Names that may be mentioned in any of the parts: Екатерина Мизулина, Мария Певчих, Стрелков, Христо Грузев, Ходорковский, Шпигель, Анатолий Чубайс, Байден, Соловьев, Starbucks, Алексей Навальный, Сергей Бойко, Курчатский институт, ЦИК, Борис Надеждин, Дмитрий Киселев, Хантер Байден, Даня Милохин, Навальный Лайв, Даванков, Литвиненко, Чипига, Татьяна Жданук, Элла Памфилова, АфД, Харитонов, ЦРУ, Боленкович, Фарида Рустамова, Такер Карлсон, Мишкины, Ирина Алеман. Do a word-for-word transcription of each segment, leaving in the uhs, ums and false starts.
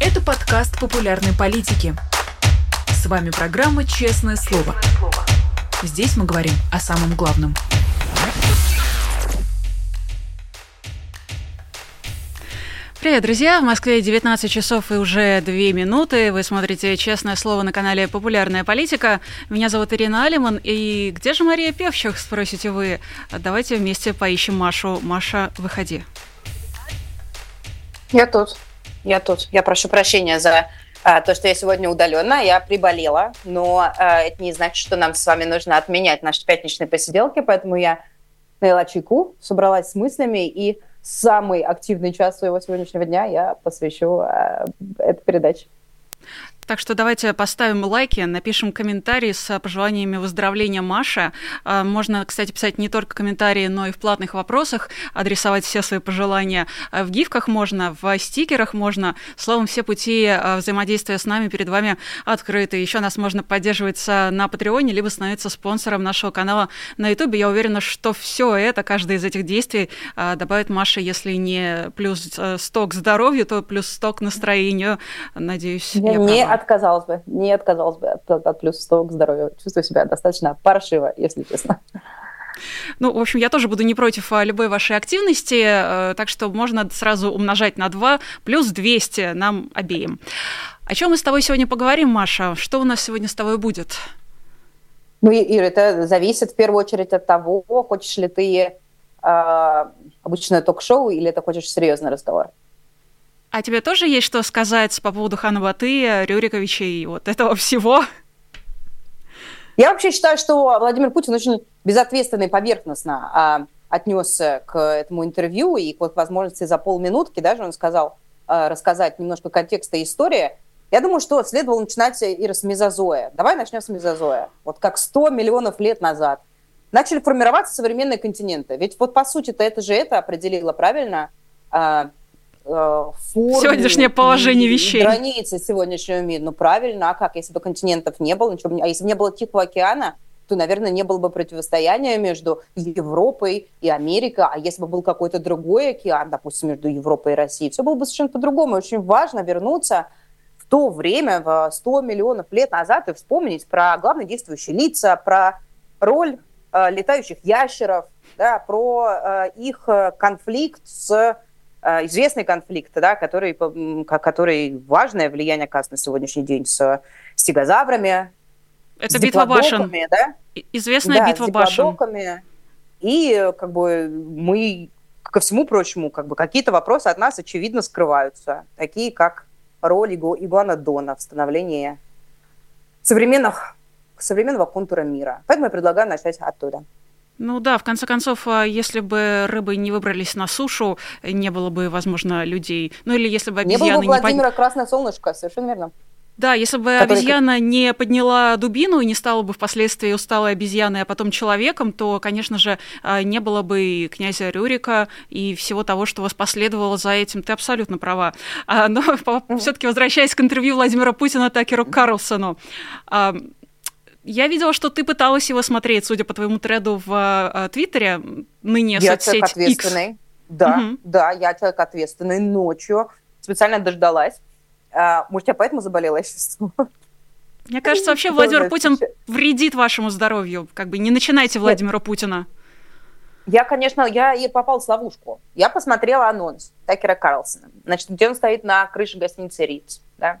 Это подкаст популярной политики. С вами программа «Честное слово». Здесь мы говорим о самом главном. Привет, друзья! В Москве девятнадцать часов и уже две минуты. Вы смотрите «Честное слово» на канале «Популярная политика». Меня зовут Ирина Алеман. И где же Мария Певчих, спросите вы? Давайте вместе поищем Машу. Маша, выходи. Я тут. Я тут. Я прошу прощения за а, то, что я сегодня удаленно. Я приболела, но а, это не значит, что нам с вами нужно отменять наши пятничные посиделки. Поэтому я налила чайку, собралась с мыслями и... Самый активный час своего сегодняшнего дня я посвящу э, этой передаче. Так что давайте поставим лайки, напишем комментарии с пожеланиями выздоровления Маши. Можно, кстати, писать не только комментарии, но и в платных вопросах, адресовать все свои пожелания. В гифках можно, в стикерах можно. Словом, все пути взаимодействия с нами перед вами открыты. Еще нас можно поддерживать на Патреоне, либо становиться спонсором нашего канала на Ютубе. Я уверена, что все это, каждое из этих действий добавит Маше, если не плюс сто к здоровью, то плюс сто к настроению. Надеюсь, я права. Отказалась бы, не отказалась бы от, от плюс сто к здоровью. Чувствую себя достаточно паршиво, если честно. Ну, в общем, я тоже буду не против любой вашей активности, так что можно сразу умножать на два, плюс двести нам обеим. О чем мы с тобой сегодня поговорим, Маша? Что у нас сегодня с тобой будет? Ну, Ира, это зависит в первую очередь от того, хочешь ли ты э, обычное ток-шоу или ты хочешь серьезный разговор. А тебе тоже есть что сказать по поводу Хана Батыя, Рюриковича и вот этого всего? Я вообще считаю, что Владимир Путин очень безответственно и поверхностно а, отнесся к этому интервью и к вот возможности за полминутки, даже он сказал, а, рассказать немножко контекста и истории. Я думаю, что следовало начинать, Ира, с мезозоя. Давай начнем с мезозоя. Вот как сто миллионов лет назад начали формироваться современные континенты. Ведь вот по сути-то это же это определило правильно, а, формы, сегодняшнее положение вещей. Границы сегодняшнего мира. Ну, правильно, а как? Если бы континентов не было, ничего, а если бы не было Тихого океана, то, наверное, не было бы противостояния между Европой и Америкой, а если бы был какой-то другой океан, допустим, между Европой и Россией, все было бы совершенно по-другому. И очень важно вернуться в то время, в сто миллионов лет назад, и вспомнить про главные действующие лица, про роль э, летающих ящеров, да, про э, их конфликт с... Известный конфликт, да, который, который важное влияние оказывает на сегодняшний день с стегозаврами, это с битва башен, да? Известная да, битва башен. И как бы мы ко всему прочему, как бы какие-то вопросы от нас очевидно скрываются, такие как роль игуанодона в становлении современных, современного контура мира. Поэтому я предлагаю начать оттуда. Ну да, в конце концов, если бы рыбы не выбрались на сушу, не было бы, возможно, людей. Ну или если бы обезьяны... Не было бы Владимира не... Красное Солнышко, совершенно верно. Да, если бы который... обезьяна не подняла дубину и не стала бы впоследствии усталой обезьяной, а потом человеком, то, конечно же, не было бы и князя Рюрика, и всего того, что воспоследовало за этим. Ты абсолютно права. Но все-таки возвращаясь к интервью Владимира Путина Такеру Карлсону, я видела, что ты пыталась его смотреть, судя по твоему треду в Твиттере, ныне я соцсеть X. Я человек ответственный, X. да, угу. да, я человек ответственный ночью, специально дождалась. А, может, я поэтому заболела, если что? Мне кажется, вообще Владимир Путин вредит вашему здоровью, как бы не начинайте Владимира Путина. Я, конечно, я и попалась в ловушку. Я посмотрела анонс Такера Карлсона, значит, где он стоит на крыше гостиницы Риц, да,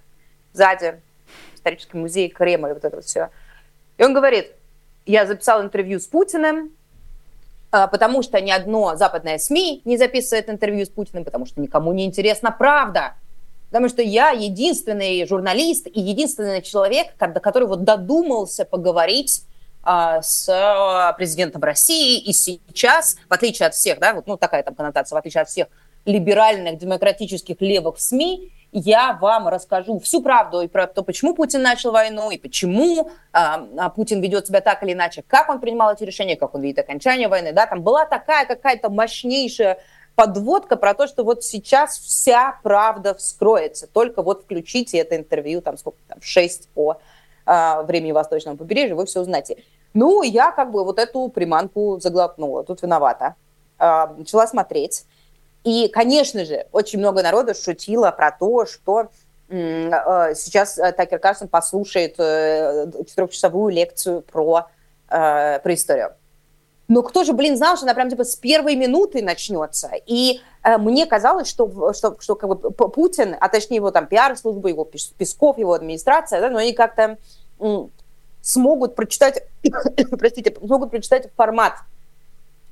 сзади, исторический музей, Кремль, вот это вот все. И он говорит, я записал интервью с Путиным, потому что ни одно западное СМИ не записывает интервью с Путиным, потому что никому не интересна правда. Потому что я единственный журналист и единственный человек, который вот додумался поговорить а, с президентом России. И сейчас, в отличие от всех, да, вот ну, такая там коннотация, в отличие от всех либеральных, демократических левых СМИ, я вам расскажу всю правду и про то, почему Путин начал войну, и почему э, Путин ведет себя так или иначе, как он принимал эти решения, как он видит окончание войны. Да? Там была такая какая-то мощнейшая подводка про то, что вот сейчас вся правда вскроется. Только вот включите это интервью, там сколько там, шесть по э, времени Восточного побережья, вы все узнаете. Ну, я как бы вот эту приманку заглотнула, тут виновата. Э, начала смотреть. И, конечно же, очень много народу шутило про то, что Сейчас Такер Карлсон послушает четырехчасовую лекцию про, про историю. Но кто же, блин, знал, что она прям типа с первой минуты начнется? И э, мне казалось, что, что, что как бы Путин, а точнее его там пиар-служба, его Песков, его администрация, да, но они как-то м- смогут прочитать, простите, смогут прочитать формат,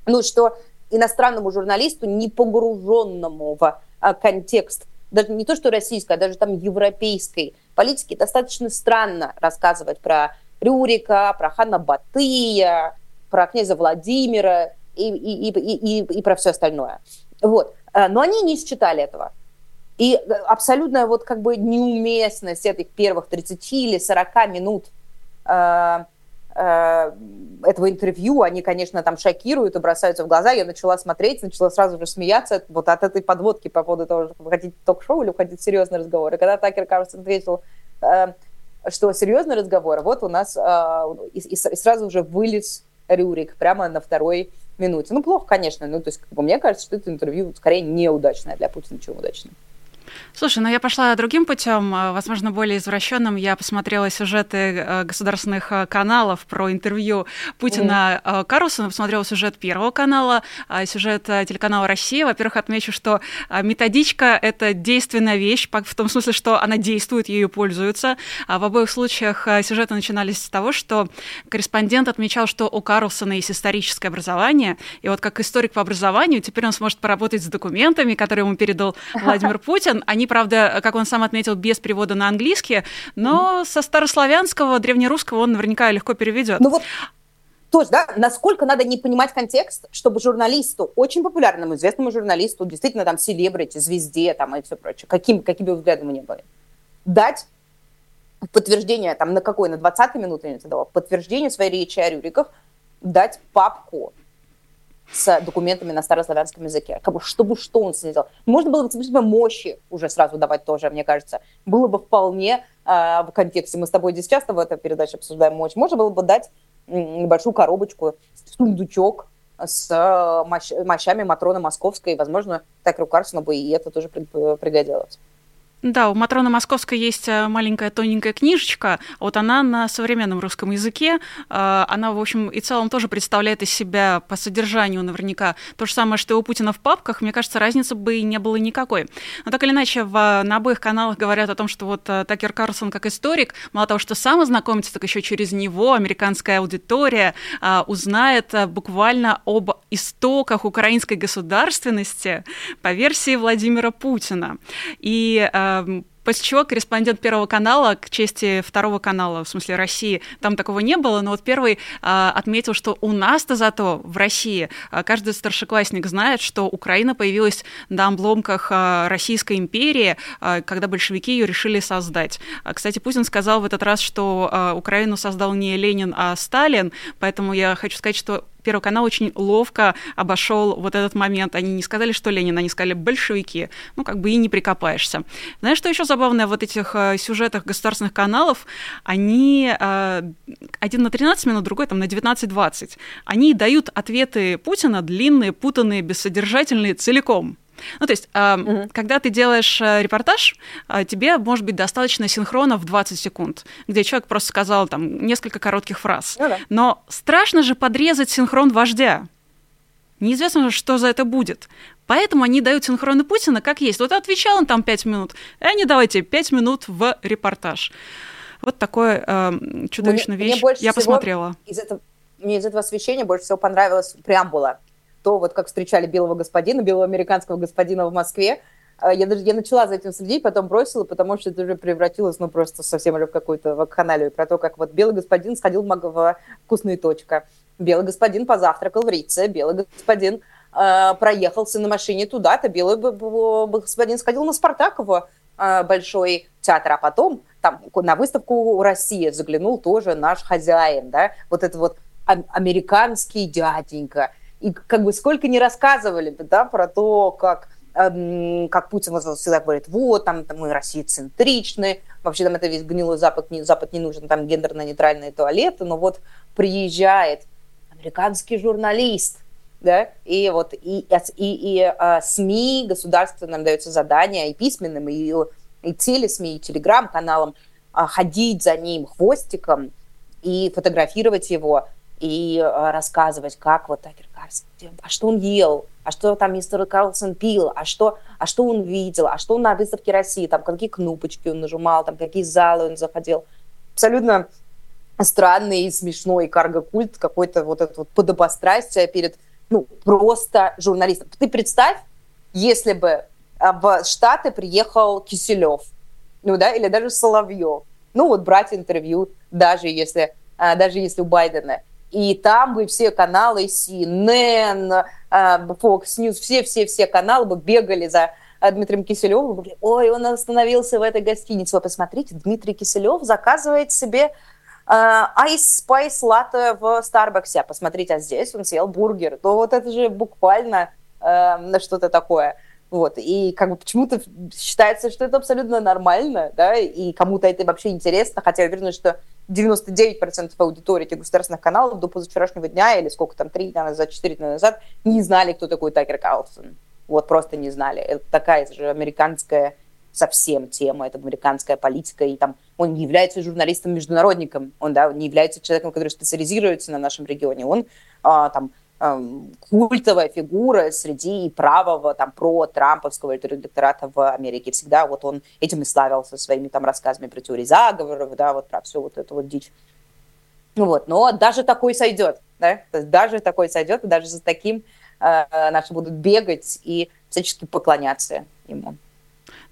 ну, что иностранному журналисту, не погруженному в а, контекст, даже не то, что российской, а даже там европейской политики, достаточно странно рассказывать про Рюрика, про Хана Батыя, про князя Владимира и, и, и, и, и про все остальное. Вот. Но они не считали этого. И абсолютная вот как бы неуместность этих первых тридцати или сорока минут э, э, этого интервью, они, конечно, там шокируют и бросаются в глаза. Я начала смотреть, начала сразу же смеяться вот от этой подводки по поводу того, что вы хотите ток-шоу или хотите серьезный разговор. И когда Такер Карлсон ответил... Э, что серьезный разговор, вот у нас э, и, и сразу же вылез Рюрик прямо на второй минуте. Ну, плохо, конечно, ну, то есть, как бы, мне кажется, что это интервью скорее неудачное для Путина, чем удачное. Слушай, ну я пошла другим путем, возможно, более извращенным. Я посмотрела сюжеты государственных каналов про интервью Путина mm-hmm. Карлсона, посмотрела сюжет Первого канала, сюжет телеканала «Россия». Во-первых, отмечу, что методичка – это действенная вещь, в том смысле, что она действует, ею пользуются. В обоих случаях сюжеты начинались с того, что корреспондент отмечал, что у Карлсона есть историческое образование, и вот как историк по образованию теперь он сможет поработать с документами, которые ему передал Владимир Путин. Они, правда, как он сам отметил, без перевода на английский, но mm-hmm. со старославянского, древнерусского он наверняка легко переведет. Ну вот тоже, да, насколько надо не понимать контекст, чтобы журналисту, очень популярному, известному журналисту, действительно там селебрити, звезде там и все прочее, каким, каким бы взглядом мы ни были, дать подтверждение, там на какой, на двадцатой минуте, подтверждение своей речи о Рюриках, дать папку с документами на старославянском языке. Как бы, чтобы что он с ней делал. Можно было бы мощи уже сразу давать тоже, мне кажется. Было бы вполне э, в контексте. Мы с тобой здесь часто в этой передаче обсуждаем мощь. Можно было бы дать небольшую коробочку, сундучок с мощ- мощами Матроны Московской. И, возможно, Такеру Карлсону бы и это тоже пригодилось. Да, у Матроны Московской есть маленькая тоненькая книжечка, вот она на современном русском языке, она, в общем, и целом тоже представляет из себя по содержанию наверняка то же самое, что и у Путина в папках, мне кажется, разницы бы и не было никакой. Но так или иначе, в, на обоих каналах говорят о том, что вот Такер Карлсон как историк, мало того, что сам ознакомится, так еще через него американская аудитория а, узнает а, буквально об истоках украинской государственности по версии Владимира Путина. И... После чего корреспондент Первого канала, к чести Второго канала, в смысле России, там такого не было, но вот Первый а, отметил, что у нас-то зато в России а, каждый старшеклассник знает, что Украина появилась на обломках а, Российской империи, а, когда большевики ее решили создать. А, кстати, Путин сказал в этот раз, что а, Украину создал не Ленин, а Сталин, поэтому я хочу сказать, что Первый канал очень ловко обошел вот этот момент. Они не сказали, что Ленин, они сказали большевики. Ну, как бы и не прикопаешься. Знаешь, что еще забавное в вот этих сюжетах государственных каналов? Они один на тринадцать минут, другой там на девятнадцать-двадцать. Они дают ответы Путина длинные, путанные, бессодержательные целиком. Ну, то есть, э, угу. когда ты делаешь э, репортаж, э, тебе, может быть, достаточно синхрона в двадцать секунд, где человек просто сказал там несколько коротких фраз. Ну, да. Но страшно же подрезать синхрон вождя. Неизвестно, что за это будет. Поэтому они дают синхроны Путина как есть. Вот отвечал он там пять минут, и они давайте пять минут в репортаж. Вот такое э, чудовищная мне, вещь. Мне Я посмотрела. Из этого, мне из этого освещения больше всего понравилась преамбула. То, вот как встречали белого господина, белого американского господина в Москве. Я даже я начала за этим следить, потом бросила, потому что это уже превратилось, ну, просто совсем уже в какую-то вакханалию. Про то, как вот белый господин сходил в вкусную точку, белый господин позавтракал в Рице, белый господин э, проехался на машине туда-то, белый господин сходил на Спартакова э, большой театр, а потом там на выставку «Россия» заглянул тоже наш хозяин, да, вот это вот а- американский дяденька. И как бы сколько ни рассказывали, да, про то, как, эм, как Путин всегда говорит, вот, там, там мы россия-центричны, вообще там это весь гнилой Запад, не, Запад не нужен, там гендерно-нейтральные туалеты, но вот приезжает американский журналист, да, и вот и, и, и, и СМИ государственным дается задание, и письменным, и и телесми, и телеграм-каналам, ходить за ним хвостиком и фотографировать его, и рассказывать, как вот Такер Карлсон, а что он ел, а что там мистер Карлсон пил, а что, а что он видел, а что он на выставке России, там какие кнопочки он нажимал, там какие залы он заходил. Абсолютно странный и смешной карго-культ, какой-то вот этот вот подобострастие перед, ну, просто журналистом. Ты представь, если бы в Штаты приехал Киселев, ну да, или даже Соловьев, ну вот брать интервью, даже если, даже если у Байдена. И там бы все каналы си эн эн, Fox News, все-все-все каналы бы бегали за Дмитрием Киселевым. Говорили, ой, он остановился в этой гостинице. Вы посмотрите, Дмитрий Киселев заказывает себе Ice Spice Latte в Starbucks. Посмотрите, а здесь он съел бургер. Ну вот это же буквально э, что-то такое. Вот. И как бы почему-то считается, что это абсолютно нормально, да, и кому-то это вообще интересно, хотя я уверена, что девяносто девять процентов аудитории этих государственных каналов до позавчерашнего дня, или сколько там, три дня назад, четыре дня назад, не знали, кто такой Такер Карлсон. Вот, просто не знали. Это такая же американская совсем тема, это американская политика, и там он не является журналистом-международником, он, да, не является человеком, который специализируется на нашем регионе, он а, там... культовая фигура среди правого, там, про-трамповского электората в Америке. Всегда вот он этим и славился, своими там рассказами про теории заговоров, да, вот про всю вот эту вот дичь. Вот, но даже такой сойдет, да, даже такой сойдет, и даже за таким э, наши будут бегать и всячески поклоняться ему.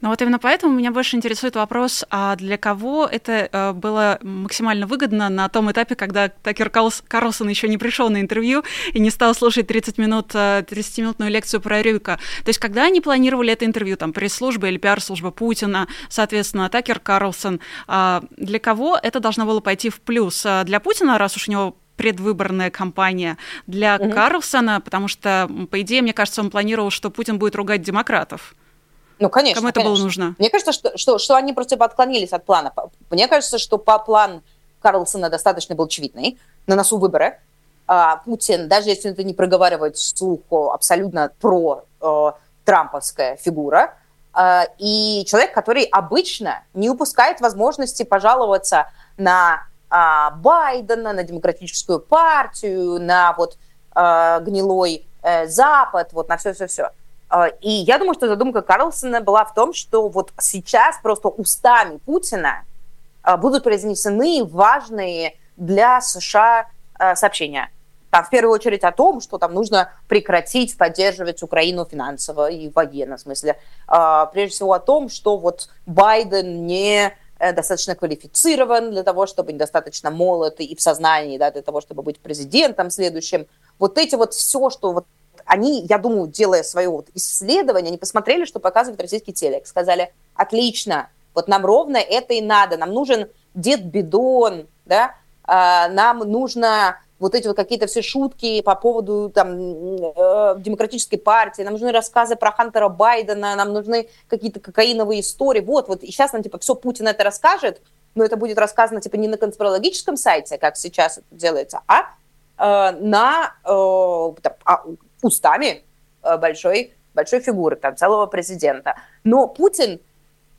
Ну вот именно поэтому меня больше интересует вопрос, а для кого это было максимально выгодно на том этапе, когда Такер Карлсон еще не пришел на интервью и не стал слушать тридцатиминутную лекцию про Рюрика. То есть когда они планировали это интервью, там, пресс-служба или пиар-служба Путина, соответственно, Такер Карлсон, для кого это должно было пойти в плюс? Для Путина, раз уж у него предвыборная кампания, для mm-hmm. Карлсона, потому что, по идее, мне кажется, он планировал, что Путин будет ругать демократов. Ну, конечно. Кому это конечно. было нужно? Мне кажется, что, что, что они просто отклонились от плана. Мне кажется, что по плану Карлсона достаточно был очевидный. На носу выборы. А, Путин, даже если это не проговаривает вслух, абсолютно про э, трамповская фигура. Э, и человек, который обычно не упускает возможности пожаловаться на э, Байдена, на демократическую партию, на вот э, гнилой э, Запад, вот на все-все-все. И я думаю, что задумка Карлсона была в том, что вот сейчас просто устами Путина будут произнесены важные для США сообщения. Там в первую очередь о том, что там нужно прекратить поддерживать Украину финансово и военно, в смысле. Прежде всего о том, что вот Байден не достаточно квалифицирован для того, чтобы недостаточно молод и в сознании, да, для того, чтобы быть президентом следующим. Вот эти вот все, что вот они, я думаю, делая свое вот исследование, они посмотрели, что показывает российский телек. Сказали, отлично, вот нам ровно это и надо. Нам нужен Дед-Бидон, да? Нам нужно вот эти вот какие-то все шутки по поводу там, демократической партии, нам нужны рассказы про Хантера Байдена, нам нужны какие-то кокаиновые истории. Вот, вот. И сейчас нам типа все, Путин это расскажет, но это будет рассказано типа не на конспирологическом сайте, как сейчас это делается, а э, на... Э, там, а, устами большой, большой фигуры, там, целого президента. Но Путин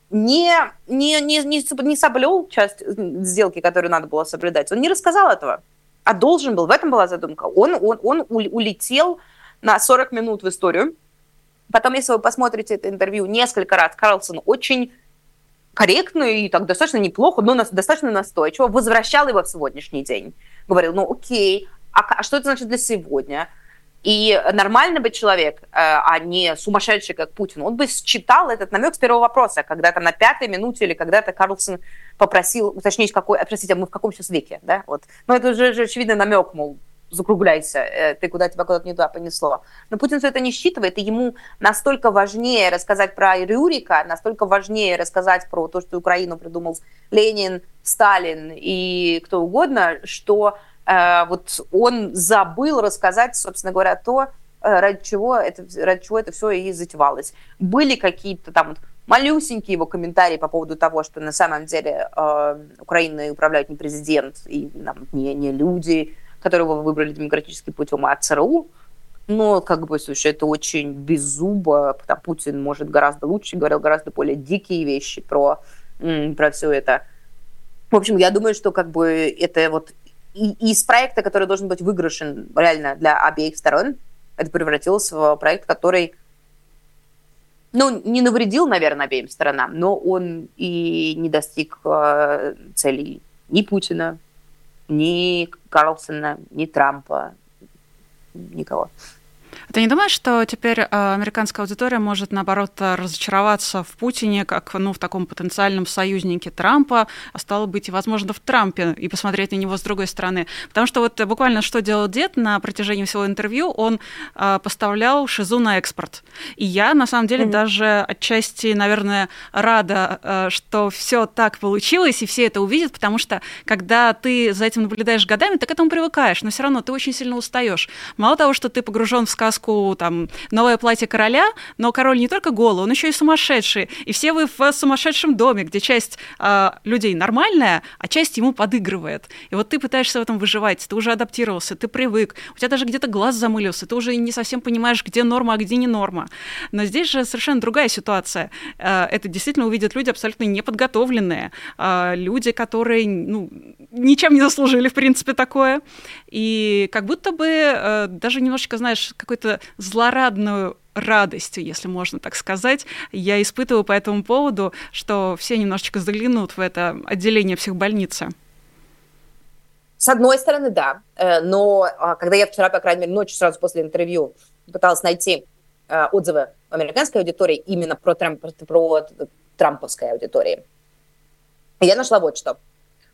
не, не, не, не соблюл часть сделки, которую надо было соблюдать. Он не рассказал этого, а должен был. В этом была задумка. Он, он, он улетел на сорок минут в историю. Потом, если вы посмотрите это интервью несколько раз, Карлсон очень корректно и так достаточно неплохо, но достаточно настойчиво возвращал его в сегодняшний день. Говорил, ну окей, а что это значит для сегодня? И нормально бы человек, а не сумасшедший, как Путин, он бы считал этот намек с первого вопроса, когда там на пятой минуте или когда-то Карлсон попросил уточнить, какой, простите, а мы в каком сейчас веке, да, вот. Но это уже, уже очевидный намек, мол, закругляйся, ты куда тебя куда-то не туда понесло. Но Путин все это не считывает, и ему настолько важнее рассказать про Рюрика, настолько важнее рассказать про то, что Украину придумал Ленин, Сталин и кто угодно, что... вот он забыл рассказать, собственно говоря, то, ради чего это, ради чего это все и затевалось. Были какие-то там вот малюсенькие его комментарии по поводу того, что на самом деле э, Украиной управляют не президент и там, не, не люди, которые его выбрали демократическим путем, а ЦРУ. Но, как бы, слушай, это очень беззубо. Там Путин, может, гораздо лучше, говорил гораздо более дикие вещи про, про все это. В общем, я думаю, что, как бы, это вот из проекта, который должен быть выигрышен реально для обеих сторон, это превратилось в проект, который, ну, не навредил, наверное, обеим сторонам, но он и не достиг э, целей ни Путина, ни Карлсона, ни Трампа, никого. Ты не думаешь, что теперь американская аудитория может, наоборот, разочароваться в Путине, как, ну, в таком потенциальном союзнике Трампа, а стало быть, и, возможно, в Трампе, и посмотреть на него с другой стороны? Потому что вот буквально что делал дед на протяжении всего интервью, он э, поставлял шизу на экспорт. И я, на самом деле, mm-hmm. даже отчасти, наверное, рада, э, что все так получилось, и все это увидят, потому что, когда ты за этим наблюдаешь годами, ты к этому привыкаешь, но все равно ты очень сильно устаешь. Мало того, что ты погружен в сказку, там, новое платье короля, но король не только голый, он еще и сумасшедший. И все вы в сумасшедшем доме, где часть э, людей нормальная, а часть ему подыгрывает. И вот ты пытаешься в этом выживать, ты уже адаптировался, ты привык, у тебя даже где-то глаз замылился, ты уже не совсем понимаешь, где норма, а где не норма. Но здесь же совершенно другая ситуация. Э, это действительно увидят люди абсолютно неподготовленные, э, люди, которые, ну, ничем не заслужили, в принципе, такое. И как будто бы э, даже немножечко, знаешь, какой-то злорадную радостью, если можно так сказать, я испытываю по этому поводу, что все немножечко заглянут в это отделение психбольницы. С одной стороны, да. Но когда я вчера, по крайней мере, ночью сразу после интервью пыталась найти отзывы американской аудитории именно про, Трамп, про трамповской аудитории, я нашла вот что.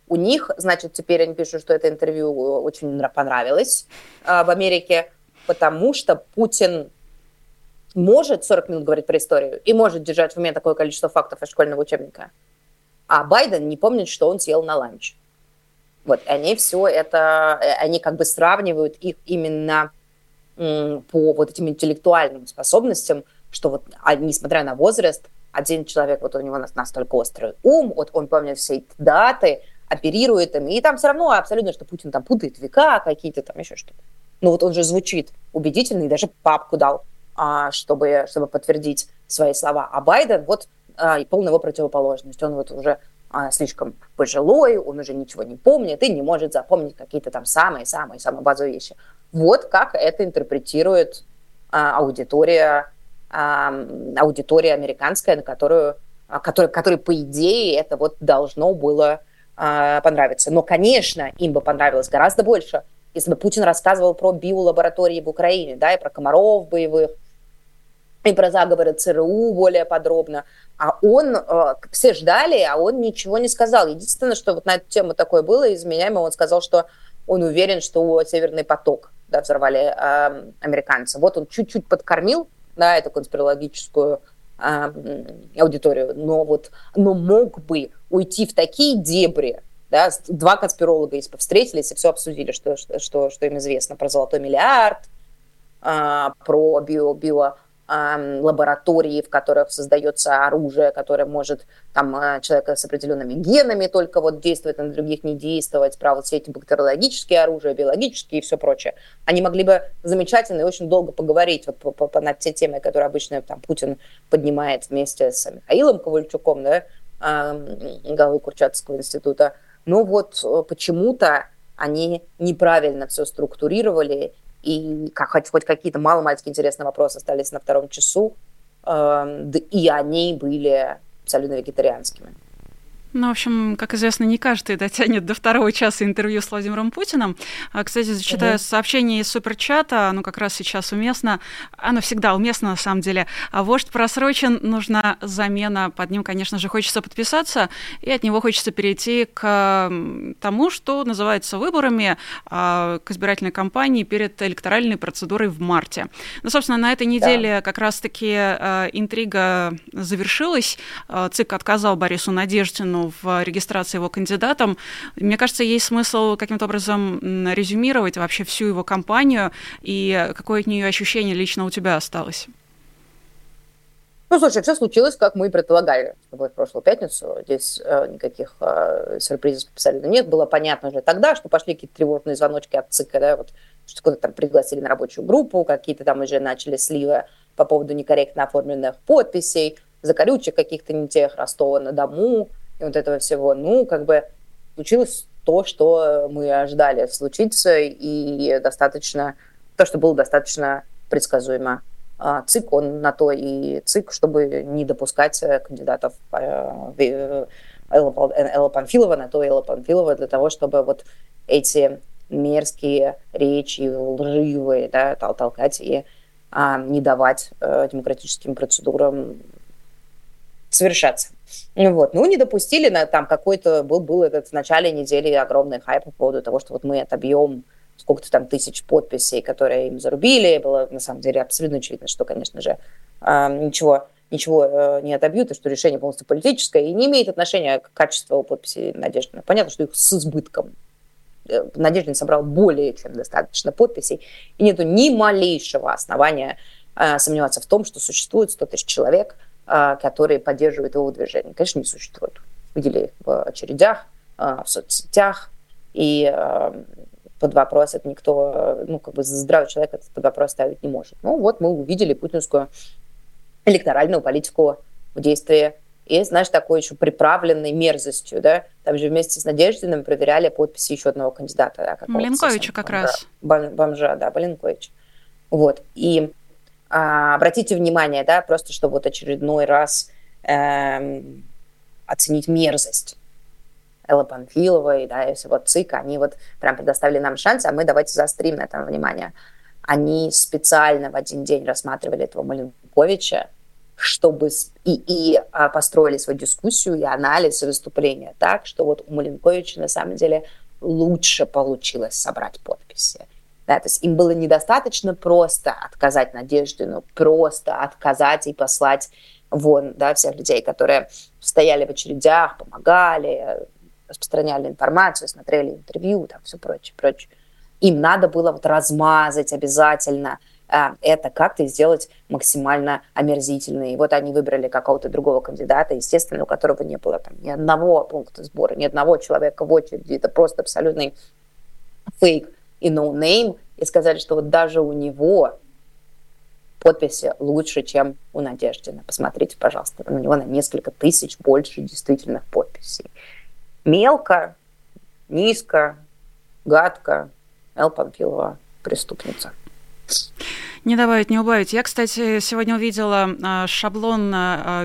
У них, значит, теперь они пишут, что это интервью очень понравилось в Америке, потому что Путин может сорок минут говорить про историю и может держать в уме такое количество фактов из школьного учебника. А Байден не помнит, что он съел на ланч. Вот, они все это, они как бы сравнивают их именно м, по вот этим интеллектуальным способностям, что вот, несмотря на возраст, один человек, вот у него настолько острый ум, вот он помнит все эти даты, оперирует ими, и там все равно абсолютно, что Путин там путает века какие-то, там еще что-то. Ну вот он же звучит убедительно и даже папку дал, чтобы, чтобы подтвердить свои слова. А Байден вот и полная его противоположность. Он вот уже слишком пожилой, он уже ничего не помнит и не может запомнить какие-то там самые-самые-самые базовые вещи. Вот как это интерпретирует аудитория, аудитория американская, на которую, которой, которой, по идее, это вот должно было понравиться. Но, конечно, им бы понравилось гораздо больше, если бы Путин рассказывал про биолаборатории в Украине, да, и про комаров боевых, и про заговоры ЦРУ более подробно. А он, э, все ждали, а он ничего не сказал. Единственное, что вот на эту тему такое было, из изменяемое, он сказал, что он уверен, что Северный поток, да, взорвали э, американцы. Вот он чуть-чуть подкормил, да, эту конспирологическую э, аудиторию, но, вот, но мог бы уйти в такие дебри, да, два конспиролога если бы встретились и все обсудили, что, что, что им известно про золотой миллиард, а, про био-био-лаборатории, а, в которых создается оружие, которое может там, человека с определенными генами только вот действовать, а на других не действовать, про вот все эти бактериологические оружия, биологические и все прочее. Они могли бы замечательно и очень долго поговорить вот, по, по, по, над те темы, которые обычно там, Путин поднимает вместе с Аилом Ковальчуком, да, главы Курчатского института. Но вот почему-то они неправильно все структурировали, и как, хоть, хоть какие-то мало-мальски интересные вопросы остались на втором часу, э, да и они были абсолютно вегетарианскими. Ну, в общем, как известно, не каждый дотянет до второго часа интервью с Владимиром Путиным. Кстати, зачитаю угу. сообщение из суперчата, оно как раз сейчас уместно. Оно всегда уместно, на самом деле. Вождь просрочен, нужна замена. Под ним, конечно же, хочется подписаться, и от него хочется перейти к тому, что называется выборами, к избирательной кампании перед электоральной процедурой в марте. Ну, собственно, на этой неделе да. как раз-таки интрига завершилась. ЦИК отказал Борису Надеждину в регистрации его кандидатом. Мне кажется, есть смысл каким-то образом резюмировать вообще всю его кампанию, и какое от нее ощущение лично у тебя осталось? Ну, слушай, все случилось, как мы и предполагали, что было в прошлую пятницу. Здесь э, никаких э, сюрпризов абсолютно нет. Было понятно уже тогда, что пошли какие-то тревожные звоночки от ЦИКа, да, вот, что куда-то там пригласили на рабочую группу, какие-то там уже начали сливы по поводу некорректно оформленных подписей, закорючек каких-то не тех, Ростова-на-Дому и вот этого всего. Ну, как бы случилось то, что мы ожидали случиться, и достаточно, то, что было достаточно предсказуемо. ЦИК, он на то и ЦИК, чтобы не допускать кандидатов Элла Памфилова, на то Элла Памфилова, для того, чтобы вот эти мерзкие речи, лживые, да, толкать и а, не давать а, демократическим процедурам совершаться. Вот. Ну, не допустили, на, там какой-то был, был этот, в начале недели огромный хайп по поводу того, что вот мы отобьем сколько-то там тысяч подписей, которые им зарубили. Было, на самом деле, абсолютно очевидно, что, конечно же, ничего, ничего не отобьют, и что решение полностью политическое, и не имеет отношения к качеству подписей Надеждина. Понятно, что их с избытком. Надеждин собрал более чем достаточно подписей, и нету ни малейшего основания сомневаться в том, что существует сто тысяч человек, которые поддерживают его движение. Конечно, не существует. Видели их в очередях, в соцсетях, и под вопрос это никто, ну, как бы здравый человек это под вопрос ставить не может. Ну, вот мы увидели путинскую электоральную политику в действии. И, знаешь, такой еще приправленной мерзостью, да, там же вместе с Надеждиным проверяли подписи еще одного кандидата. Да, какого-то Боленковича как бомжа, раз. Бомжа, да, Боленкович. Вот, и а, обратите внимание, да, просто чтобы вот очередной раз э, оценить мерзость Эллы Памфиловой, да, и всего ЦИКа, они вот прям предоставили нам шанс, а мы давайте заострим на этом внимание. Они специально в один день рассматривали этого Маленковича, чтобы и, и построили свою дискуссию и анализ и выступления так, что вот у Маленковича на самом деле лучше получилось собрать подписи. Да, то есть им было недостаточно просто отказать Надеждину, просто отказать и послать вон, да, всех людей, которые стояли в очередях, помогали, распространяли информацию, смотрели интервью, там все прочее, прочее. Им надо было вот размазать обязательно э, это как-то и сделать максимально омерзительно. И вот они выбрали какого-то другого кандидата, естественно, у которого не было там ни одного пункта сбора, ни одного человека в очереди. Это просто абсолютный фейк и ноунейм. И сказали, что вот даже у него подписи лучше, чем у Надеждина. Посмотрите, пожалуйста, у него на несколько тысяч больше действительных подписей. Мелко, низко, гадко. Элла Памфилова преступница. Не добавить, не убавить. Я, кстати, сегодня увидела шаблон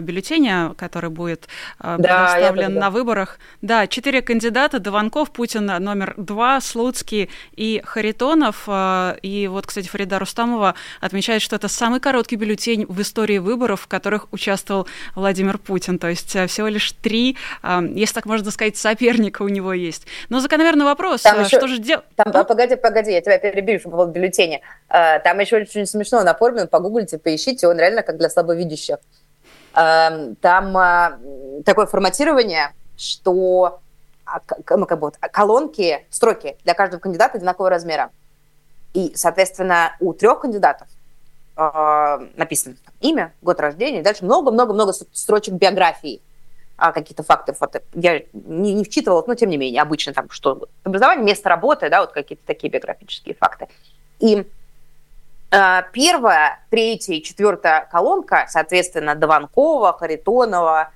бюллетеня, который будет предоставлен да, на выборах. Да, четыре кандидата. Даванков, Путин номер два, Слуцкий и Харитонов. И вот, кстати, Фарида Рустамова отмечает, что это самый короткий бюллетень в истории выборов, в которых участвовал Владимир Путин. То есть всего лишь три, если так можно сказать, соперника у него есть. Но закономерный вопрос, там что еще же делать? А? Погоди, погоди, я тебя перебью по поводу бюллетеня. Там еще очень смешно он оформлен, погуглите, поищите, он реально как для слабовидящих. Там такое форматирование, что ну, как бы вот, колонки, строки для каждого кандидата одинакового размера. И, соответственно, у трех кандидатов написано имя, год рождения, и дальше много-много-много строчек биографии, какие-то факты, фото. Я не, не вчитывалась, но тем не менее, обычно там что образование, место работы, да, вот какие-то такие биографические факты. И первая, третья и четвертая колонка, соответственно, Даванкова, Харитонова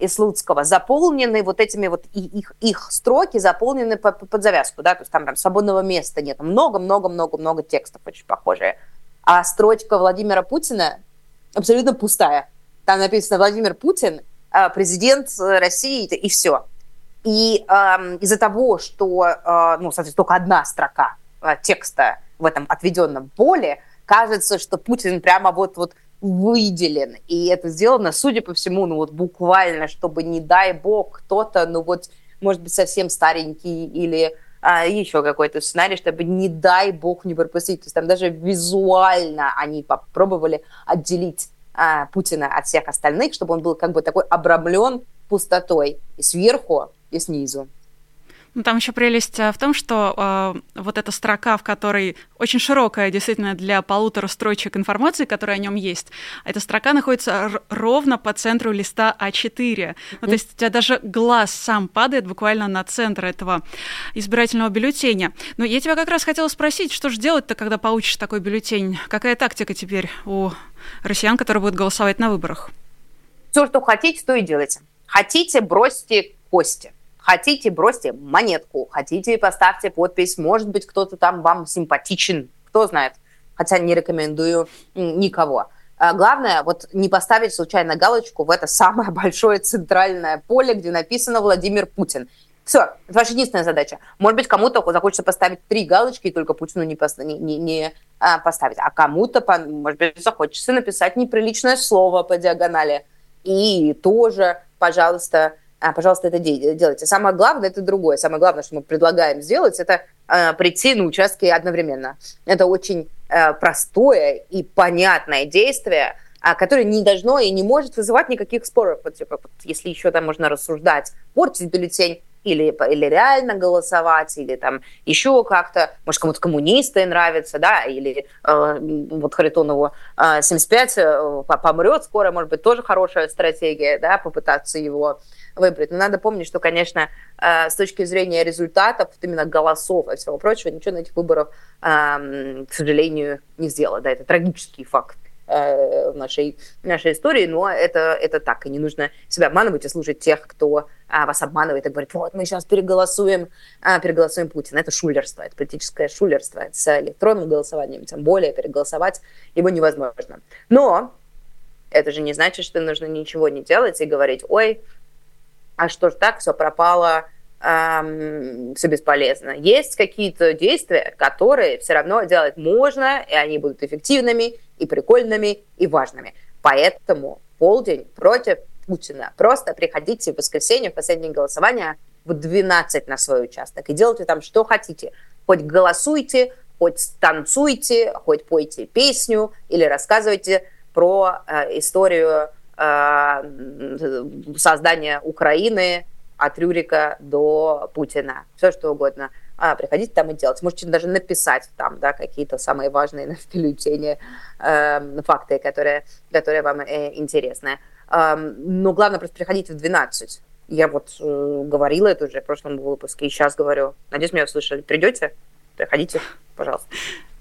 и Слуцкого, заполнены вот этими вот, и, их, их строки заполнены под, под завязку, да, то есть там прям свободного места нет, много-много-много-много текстов очень похожие. А строчка Владимира Путина абсолютно пустая. Там написано «Владимир Путин, президент России» и все. И э, из-за того, что, э, ну, соответственно, только одна строка э, текста в этом отведенном поле, кажется, что Путин прямо вот-вот выделен. И это сделано, судя по всему, ну вот буквально, чтобы, не дай бог, кто-то, ну вот, может быть, совсем старенький или а, еще какой-то сценарий, чтобы, не дай бог, не пропустить. То есть там даже визуально они попробовали отделить а, Путина от всех остальных, чтобы он был как бы такой обрамлен пустотой и сверху, и снизу. Ну, там еще прелесть в том, что э, вот эта строка, в которой очень широкая, действительно, для полутора строчек информации, которая о нем есть, эта строка находится р- ровно по центру листа а четыре. Mm-hmm. Ну, то есть у тебя даже глаз сам падает буквально на центр этого избирательного бюллетеня. Но я тебя как раз хотела спросить, что же делать-то, когда получишь такой бюллетень? Какая тактика теперь у россиян, которые будут голосовать на выборах? Все, что хотите, то и делайте. Хотите, бросьте кости. Хотите, бросьте монетку, хотите, поставьте подпись, может быть, кто-то там вам симпатичен, кто знает, хотя не рекомендую никого. Главное, вот не поставить случайно галочку в это самое большое центральное поле, где написано «Владимир Путин». Все, это ваша единственная задача. Может быть, кому-то захочется поставить три галочки и только Путину не, поста- не, не, не а, поставить, а кому-то, может быть, захочется написать неприличное слово по диагонали. И тоже, пожалуйста... А, пожалуйста, это делайте. Самое главное – это другое. Самое главное, что мы предлагаем сделать, это э, прийти на участки одновременно. Это очень э, простое и понятное действие, э, которое не должно и не может вызывать никаких споров. Вот, типа, вот, если еще там можно рассуждать, портить бюллетень или, или реально голосовать, или там еще как-то. Может, кому-то коммунисты нравятся, да, или э, вот Харитонову э, семьдесят пять э, помрет скоро, может быть, тоже хорошая стратегия, да, попытаться его... выбрать. Но надо помнить, что, конечно, с точки зрения результатов, именно голосов и всего прочего, ничего на этих выборах, к сожалению, не сделало. Да, это трагический факт в нашей, нашей истории, но это, это так, и не нужно себя обманывать и слушать тех, кто вас обманывает и говорит, вот мы сейчас переголосуем, переголосуем Путина. Это шулерство, это политическое шулерство. С электронным голосованием, тем более, переголосовать его невозможно. Но это же не значит, что нужно ничего не делать и говорить, ой, а что ж так, все пропало, эм, все бесполезно. Есть какие-то действия, которые все равно делать можно, и они будут эффективными, и прикольными, и важными. Поэтому полдень против Путина. Просто приходите в воскресенье, в последнее голосование, в двенадцать на свой участок, и делайте там что хотите. Хоть голосуйте, хоть танцуйте, хоть пойте песню, или рассказывайте про э, историю создания Украины от Рюрика до Путина. Все, что угодно. А, приходите там и делать. Можете даже написать там, да, какие-то самые важные в бюллетене э, факты, которые, которые вам э, интересны. Э, но главное, просто приходите в двенадцать. Я вот э, говорила это уже в прошлом выпуске, и сейчас говорю. Надеюсь, меня услышали. Придете? Приходите, пожалуйста.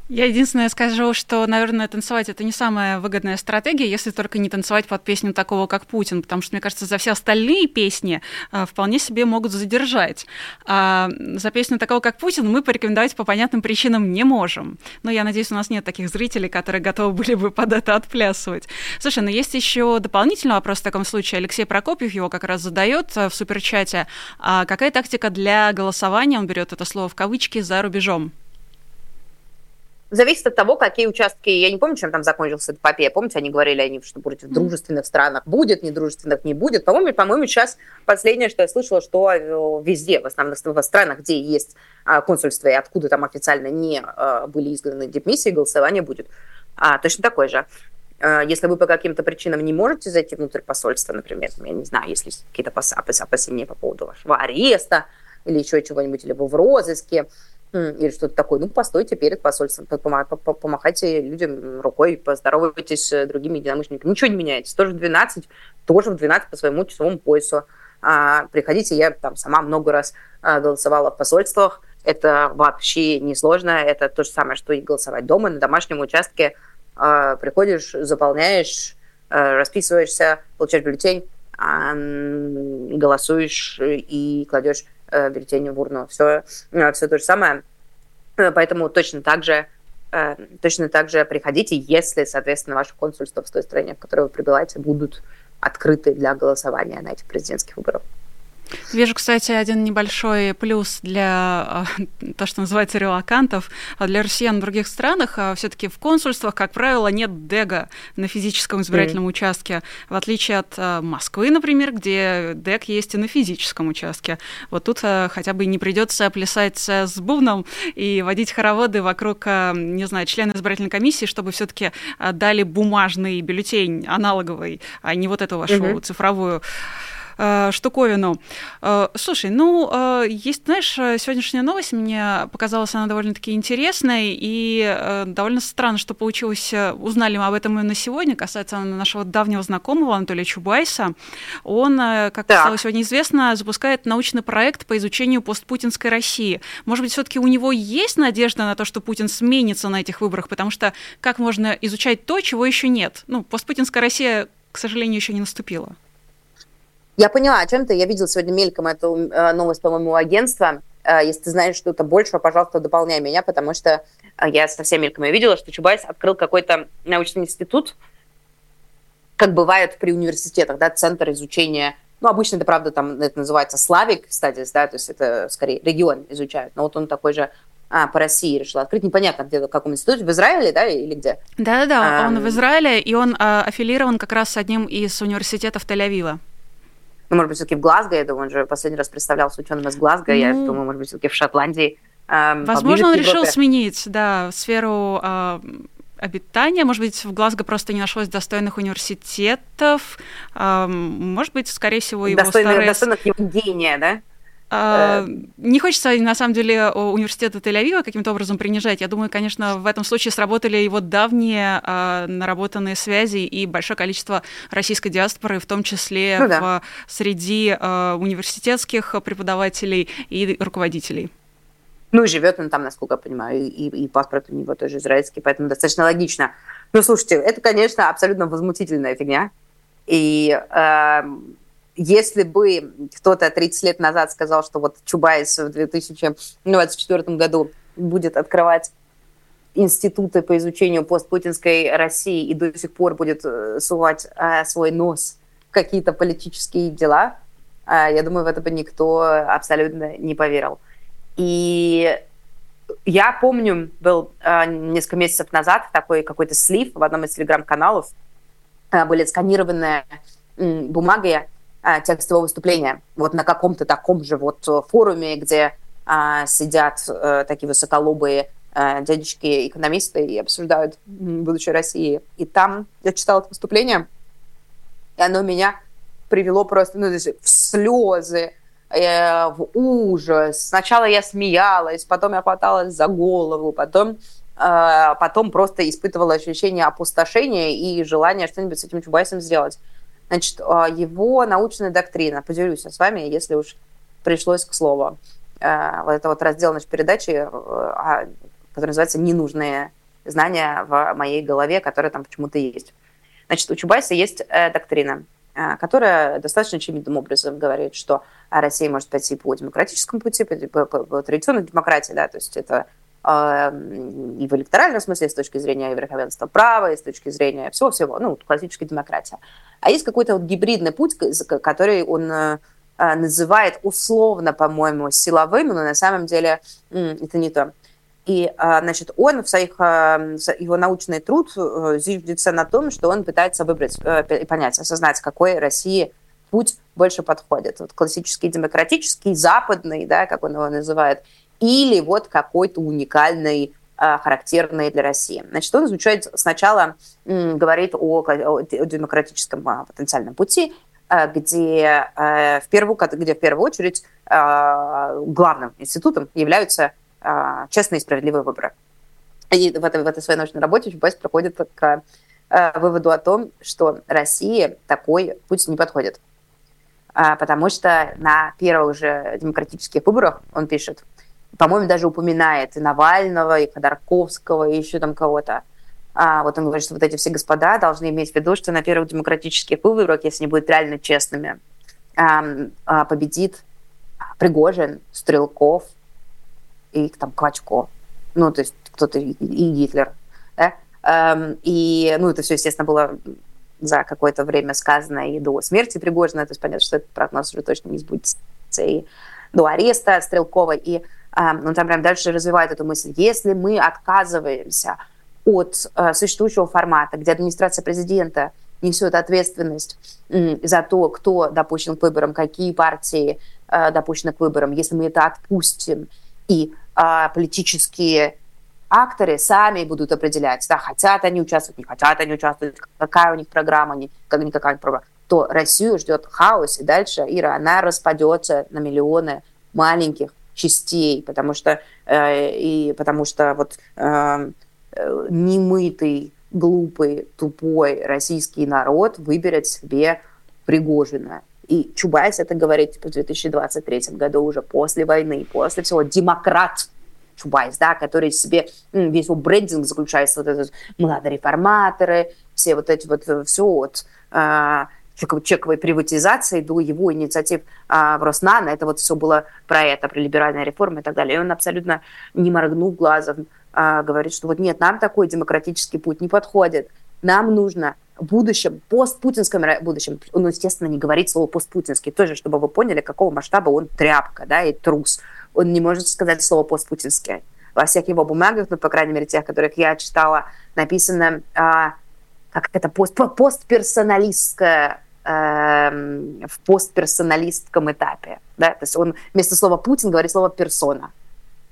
Я единственное скажу, что, наверное, танцевать – это не самая выгодная стратегия, если только не танцевать под песню такого, как Путин, потому что, мне кажется, за все остальные песни а, вполне себе могут задержать. А за песню такого, как Путин, мы порекомендовать по понятным причинам не можем. Но я надеюсь, у нас нет таких зрителей, которые готовы были бы под это отплясывать. Слушай, но есть еще дополнительный вопрос в таком случае. Алексей Прокопьев его как раз задает в суперчате. А какая тактика для голосования, он берет это слово в кавычки, за рубежом? Зависит от того, какие участки... Я не помню, чем там закончилась эта эпопея. Помните, они говорили, они, что против дружественных странах будет, недружественных не будет. По-моему, по-моему, сейчас последнее, что я слышала, что везде, в основном в странах, где есть консульство и откуда там официально не были изгнаны дипмиссии, голосование будет. А, точно такое же. Если вы по каким-то причинам не можете зайти внутрь посольства, например, я не знаю, если есть какие-то опасения по поводу вашего ареста или еще чего-нибудь, либо в розыске, или что-то такое, ну, постойте перед посольством, помахайте людям рукой, поздоровайтесь с другими единомышленниками. Ничего не меняется. Тоже в двенадцать, тоже в двенадцать по своему часовому поясу. А, приходите, я там сама много раз голосовала в посольствах. Это вообще несложно. Это то же самое, что и голосовать дома. На домашнем участке а, приходишь, заполняешь, а, расписываешься, получаешь бюллетень, а, голосуешь и кладешь бюллетень в урну. Все, все то же самое. Поэтому точно так же, точно так же приходите, если, соответственно, ваши консульства в той стране, в которой вы прибываете, будут открыты для голосования на этих президентских выборах. Вижу, кстати, один небольшой плюс для то, что называется релокантов. Для россиян в других странах все-таки в консульствах, как правило, нет ДЭГа на физическом избирательном mm. участке, в отличие от Москвы, например, где ДЭГ есть и на физическом участке. Вот тут хотя бы не придется плясать с бубном и водить хороводы вокруг, не знаю, членов избирательной комиссии, чтобы все-таки дали бумажный бюллетень аналоговый, а не вот эту вашу mm-hmm. цифровую э, штуковину. Э, слушай, ну, э, есть, знаешь, сегодняшняя новость, мне показалась она довольно-таки интересной, и э, довольно странно, что получилось, узнали мы об этом именно сегодня, касается нашего давнего знакомого Анатолия Чубайса. Он, как да. стало сегодня известно, запускает научный проект по изучению постпутинской России. Может быть, все-таки у него есть надежда на то, что Путин сменится на этих выборах, потому что как можно изучать то, чего еще нет? Ну, постпутинская Россия, к сожалению, еще не наступила. Я поняла, о чем ты. Я видела сегодня мельком эту новость, по-моему, у агентства. Если ты знаешь что-то больше, пожалуйста, дополняй меня, потому что я совсем мельком ее видела, что Чубайс открыл какой-то научный институт, как бывает при университетах, да, центр изучения, ну, обычно это, правда, там это называется Slavic Studies, да, то есть это скорее регион изучают, но вот он такой же а, по России решил открыть, непонятно, где, в каком институте, в Израиле, да, или где? Да-да-да, а, он в Израиле, и он а, аффилирован как раз с одним из университетов Тель-Авива. Ну, может быть, все-таки в Глазго, я думаю, он же последний раз представлялся ученым из Глазго, ну, я думаю, может быть, все-таки в Шотландии. А, возможно, он решил сменить, да, сферу... А... обитания. Может быть, в Глазго просто не нашлось достойных университетов. Может быть, скорее всего, его достойных, старые... Достойных его гения, да? А, не хочется, на самом деле, университета Тель-Авива каким-то образом принижать. Я думаю, конечно, в этом случае сработали его давние а, наработанные связи и большое количество российской диаспоры, в том числе ну, да. в, среди а, университетских преподавателей и руководителей. Ну и живет он там, насколько я понимаю, и, и паспорт у него тоже израильский, поэтому достаточно логично. Но слушайте, это, конечно, абсолютно возмутительная фигня. И э, если бы кто-то тридцать лет назад сказал, что вот Чубайс в две тысячи двадцать четвёртом году будет открывать институты по изучению постпутинской России и до сих пор будет сувать э, свой нос в какие-то политические дела, э, я думаю, в это бы никто абсолютно не поверил. И я помню, был э, несколько месяцев назад такой какой-то слив в одном из телеграм-каналов, э, были сканированы э, бумаги э, текстового выступления вот на каком-то таком же вот форуме, где э, сидят э, такие высоколобые э, дядечки-экономисты и обсуждают будущее России. И там я читала это выступление, и оно меня привело просто ну, даже в слезы, в ужас. Сначала я смеялась, потом я хваталась за голову, потом, э, потом просто испытывала ощущение опустошения и желание что-нибудь с этим Чубайсом сделать. Значит, его научная доктрина, поделюсь с вами, если уж пришлось к слову. Э, вот это вот раздел нашей передачи, э, который называется «Ненужные знания в моей голове», которые там почему-то есть. Значит, у Чубайса есть э, доктрина, которая достаточно очевидным образом говорит, что Россия может пойти по демократическому пути, по, по, по традиционной демократии, да, то есть это э, и в электоральном смысле, с точки зрения верховенства права, и с точки зрения всего-всего, ну, классическая демократия. А есть какой-то вот гибридный путь, который он э, называет условно, по-моему, силовым, но на самом деле э, это не то. И, э, значит, он в своих, э, его научный труд э, зиждется на том, что он пытается выбрать э, и понять, осознать, какой России путь больше подходит. Вот классический, демократический, западный, да, как он его называет, или вот какой-то уникальный, э, характерный для России. Значит, он изучает сначала, э, говорит о, о демократическом э, потенциальном пути, э, где, э, в первую, где в первую очередь э, главным институтом являются честные и справедливые выборы. И в этой, в этой своей научной работе Чубайс приходит к выводу о том, что России такой путь не подходит. Потому что на первых же демократических выборах, он пишет, по-моему, даже упоминает и Навального, и Ходорковского, и еще там кого-то. Вот он говорит, что вот эти все господа должны иметь в виду, что на первых демократических выборах, если они будут реально честными, победит Пригожин, Стрелков, и там Квачко, ну, то есть кто-то, и, и Гитлер, да? эм, и, ну, это все, естественно, было за какое-то время сказано и до смерти Пригожина, то есть понятно, что этот прогноз уже точно не сбудется, и до ареста Стрелкова, и эм, он там прям дальше развивает эту мысль. Если мы отказываемся от э, существующего формата, где администрация президента несет ответственность э, за то, кто допущен к выборам, какие партии э, допущены к выборам, если мы это отпустим, и а, политические акторы сами будут определять, да, хотят они участвовать, не хотят они участвовать, какая у них программа, не, какая у них программа, то Россию ждет хаос, и дальше, Ира, она распадется на миллионы маленьких частей, потому что, э, и потому что вот, э, немытый, глупый, тупой российский народ выберет себе Пригожина. И Чубайс это говорит типа, в две тысячи двадцать третьем году, уже после войны, после всего, демократ Чубайс, да, который себе, весь его брендинг заключается, вот этот молодые реформаторы, все вот эти вот, все от а, чековой приватизации до его инициатив а, в Роснано, это вот все было про это, про либеральные реформы и так далее. И он абсолютно не моргнув глазом а, говорит, что вот нет, нам такой демократический путь не подходит, нам нужно в будущем, постпутинском будущем, он, естественно, не говорит слово постпутинский, тоже, чтобы вы поняли, какого масштаба он тряпка, да, и трус. Он не может сказать слово постпутинское. Во всех его бумагах, ну, по крайней мере, тех, которых я читала, написано, а, как это, пост, постперсоналистское, а, в постперсоналистском этапе, да, то есть он вместо слова «Путин» говорит слово «персона».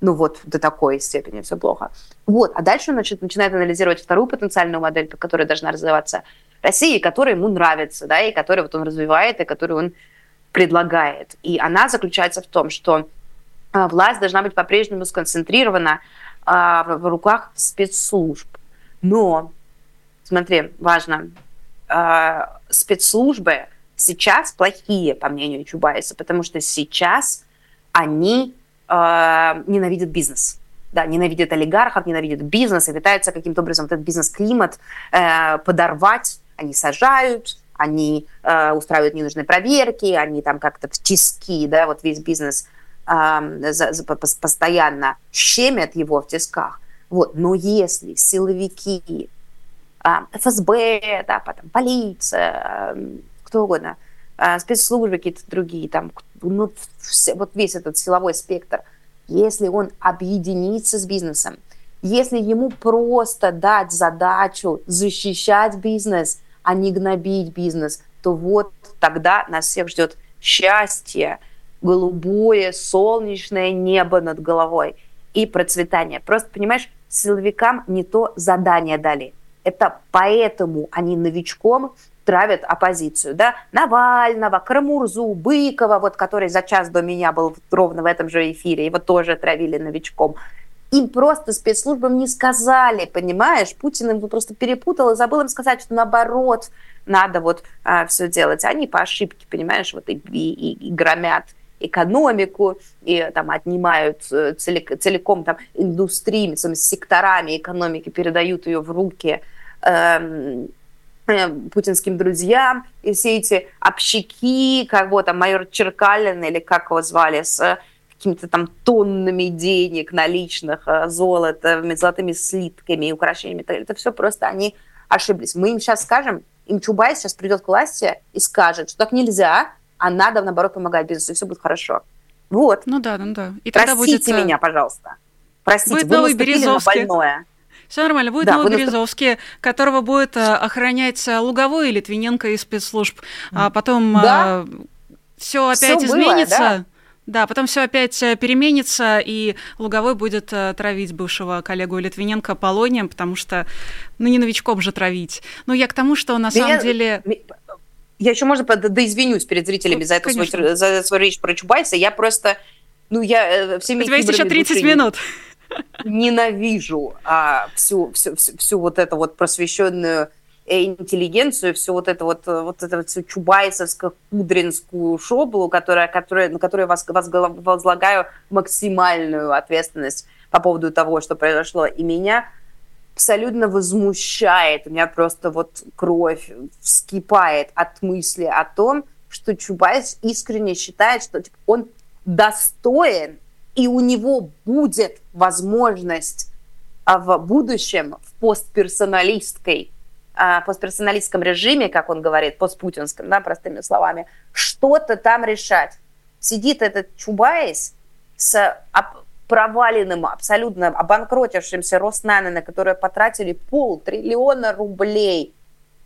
Ну вот, до такой степени все плохо. Вот, а дальше он значит, начинает анализировать вторую потенциальную модель, по которой должна развиваться Россия, которая ему нравится, да, и которую вот он развивает, и которую он предлагает. И она заключается в том, что власть должна быть по-прежнему сконцентрирована а, в, в руках спецслужб. Но, смотри, важно, а, спецслужбы сейчас плохие, по мнению Чубайса, потому что сейчас они а, ненавидят бизнес. Да, ненавидят олигархов, ненавидят бизнес и пытаются каким-то образом этот бизнес-климат а, подорвать. Они сажают, они а, устраивают ненужные проверки, они там как-то в тиски, да, вот весь бизнес постоянно щемят его в тисках. Вот. Но если силовики, эф эс бэ, да, потом полиция, кто угодно, спецслужбы какие-то другие, там, ну, все, вот весь этот силовой спектр, если он объединится с бизнесом, если ему просто дать задачу защищать бизнес, а не гнобить бизнес, то вот тогда нас всех ждет счастье, голубое, солнечное небо над головой и процветание. Просто, понимаешь, силовикам не то задание дали. Это поэтому они новичком травят оппозицию. Да? Навального, Крамурзу, Быкова, вот, который за час до меня был ровно в этом же эфире, его тоже травили новичком. Им просто спецслужбам не сказали, понимаешь? Путин им просто перепутал и забыл им сказать, что наоборот надо вот а, все делать. Они по ошибке, понимаешь, вот и, и, и громят экономику, и там отнимают целиком там, индустрии, секторами экономики, передают ее в руки э, э, путинским друзьям, и все эти общаки, как вот там майор Черкалин, или как его звали, с какими-то там тоннами денег наличных, золота, золотыми слитками и украшениями, это все просто они ошиблись. Мы им сейчас скажем, им Чубайс сейчас придет к власти и скажет, что так нельзя, а надо, наоборот, помогать бизнесу, и все будет хорошо. Вот. Ну да, ну да. И тогда простите будет... меня, пожалуйста. Простите, будет вы новый наступили на больное. Все нормально. Будет да, новый Березовский, наступ... которого будет охранять Луговой и Литвиненко из спецслужб. А потом да? все опять все изменится. Было, да? Да, потом все опять переменится, и Луговой будет травить бывшего коллегу Литвиненко по лониям, потому что, ну, не новичком же травить. Ну, я к тому, что на самом я... деле... Я еще, можно, доизвинюсь перед зрителями ну, за эту свою, за свою речь про Чубайса. Я просто, ну, я всеми... У тебя есть еще тридцать минут. Ненавижу а, всю, всю, всю, всю вот эту вот просвещенную интеллигенцию, всю вот эту вот, вот эту всю чубайсовскую, кудринскую шоблу, которая, которая, на которую вас, вас возлагаю максимальную ответственность по поводу того, что произошло. И меня абсолютно возмущает, у меня просто вот кровь вскипает от мысли о том, что Чубайс искренне считает, что типа, он достоин, и у него будет возможность а, в будущем в постперсоналистской, а, постперсоналистском режиме, как он говорит, постпутинском, да, простыми словами, что-то там решать. Сидит этот Чубайс с... проваленным, абсолютно обанкротившимся Роснано, на которое потратили полтриллиона рублей.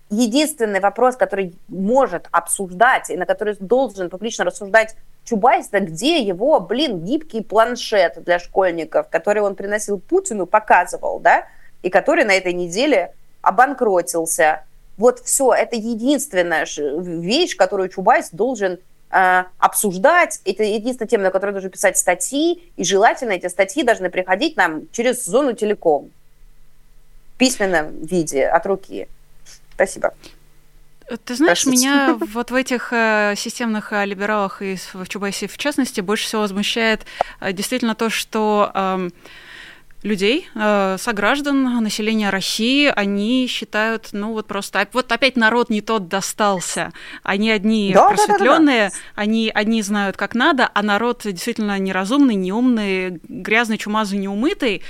Единственный вопрос, который может обсуждать и на который должен публично рассуждать Чубайс, да где его, блин, гибкий планшет для школьников, который он приносил Путину, показывал, да, и который на этой неделе обанкротился. Вот все, это единственная вещь, которую Чубайс должен э, обсуждать. Это единственная тема, на которую должен писать статьи. И желательно эти статьи должны приходить нам через зону телеком. В письменном виде, от руки. Спасибо. Ты знаешь, простите, меня вот в этих системных либералах и в Чубайсе в частности больше всего возмущает действительно то, что... Э, людей, сограждан, населения России, они считают, ну вот просто, вот опять народ не тот достался. Они одни да, просветленные, да, да, да. Они, они знают, как надо, а народ действительно неразумный, неумный, грязный, чумазый, неумытый.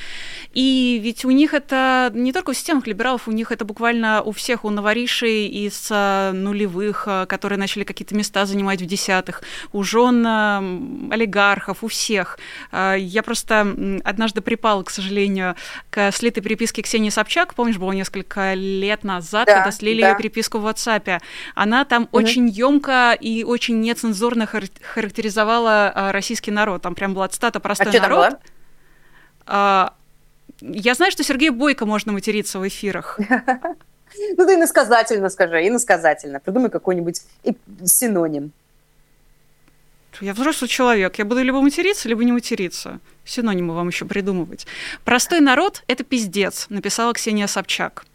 И ведь у них это не только у системных либералов, у них это буквально у всех, у новоришей из нулевых, которые начали какие-то места занимать в десятых, у жен олигархов, у всех. Я просто однажды припала, к сожалению, К сожалению, к слитой переписке Ксении Собчак. Помнишь, было несколько лет назад, да, когда слили да. ее переписку в WhatsApp. Она там угу. очень ёмко и очень нецензурно хар- характеризовала российский народ. Там прям была цитата «простой а народ». А, я знаю, что Сергею Бойко можно материться в эфирах. Ну ты иносказательно скажи, иносказательно. Придумай какой-нибудь синоним. Я взрослый человек, я буду либо материться, либо не материться. Синонимы вам еще придумывать. «Простой народ – это пиздец», написала Ксения Собчак.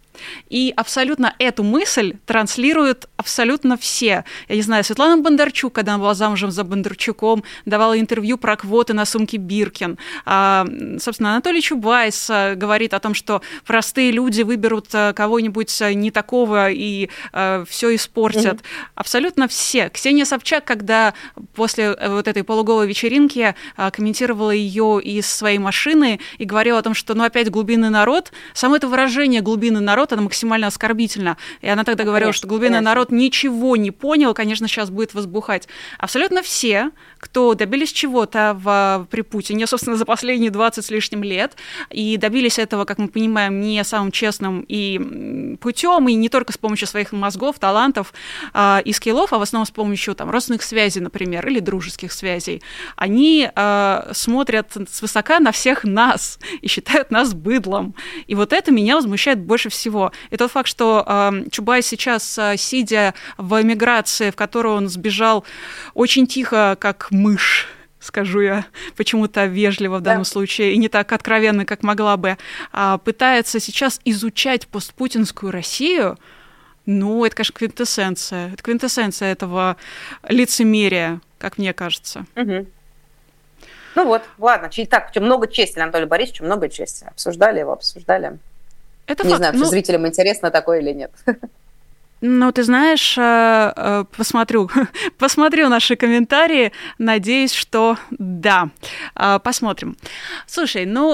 И абсолютно эту мысль транслируют абсолютно все. Я не знаю, Светлана Бондарчук, когда она была замужем за Бондарчуком, давала интервью про квоты на сумке Биркин. А, собственно, Анатолий Чубайс говорит о том, что простые люди выберут кого-нибудь не такого и а, все испортят. Mm-hmm. Абсолютно все. Ксения Собчак, когда после вот этой полуголой вечеринки а, комментировала ее из своей машины и говорила о том, что ну опять глубинный народ. Само это выражение «глубинный народ» она максимально оскорбительна. И она тогда говорила, конечно, что глубинный народ ничего не понял, конечно, сейчас будет возбухать. Абсолютно все, кто добились чего-то в, при Путине, собственно, за последние двадцать с лишним лет, и добились этого, как мы понимаем, не самым честным и путем, и не только с помощью своих мозгов, талантов э, и скиллов, а в основном с помощью там, родственных связей, например, или дружеских связей, они э, смотрят свысока на всех нас и считают нас быдлом. И вот это меня возмущает больше всего. И тот факт, что э, Чубайс сейчас, сидя в эмиграции, в которую он сбежал очень тихо, как мышь, скажу я почему-то вежливо в данном да. случае, и не так откровенно, как могла бы, э, пытается сейчас изучать постпутинскую Россию, ну, это, конечно, квинтэссенция. Это квинтэссенция этого лицемерия, как мне кажется. Угу. Ну вот, ладно. Итак, много чести Анатолию Борисовичу, много чести. Обсуждали его, обсуждали. Это не факт. Знаю, ну, зрителям интересно такое или нет. Ну, ты знаешь, посмотрю, посмотрю наши комментарии, надеюсь, что да. Посмотрим. Слушай, ну,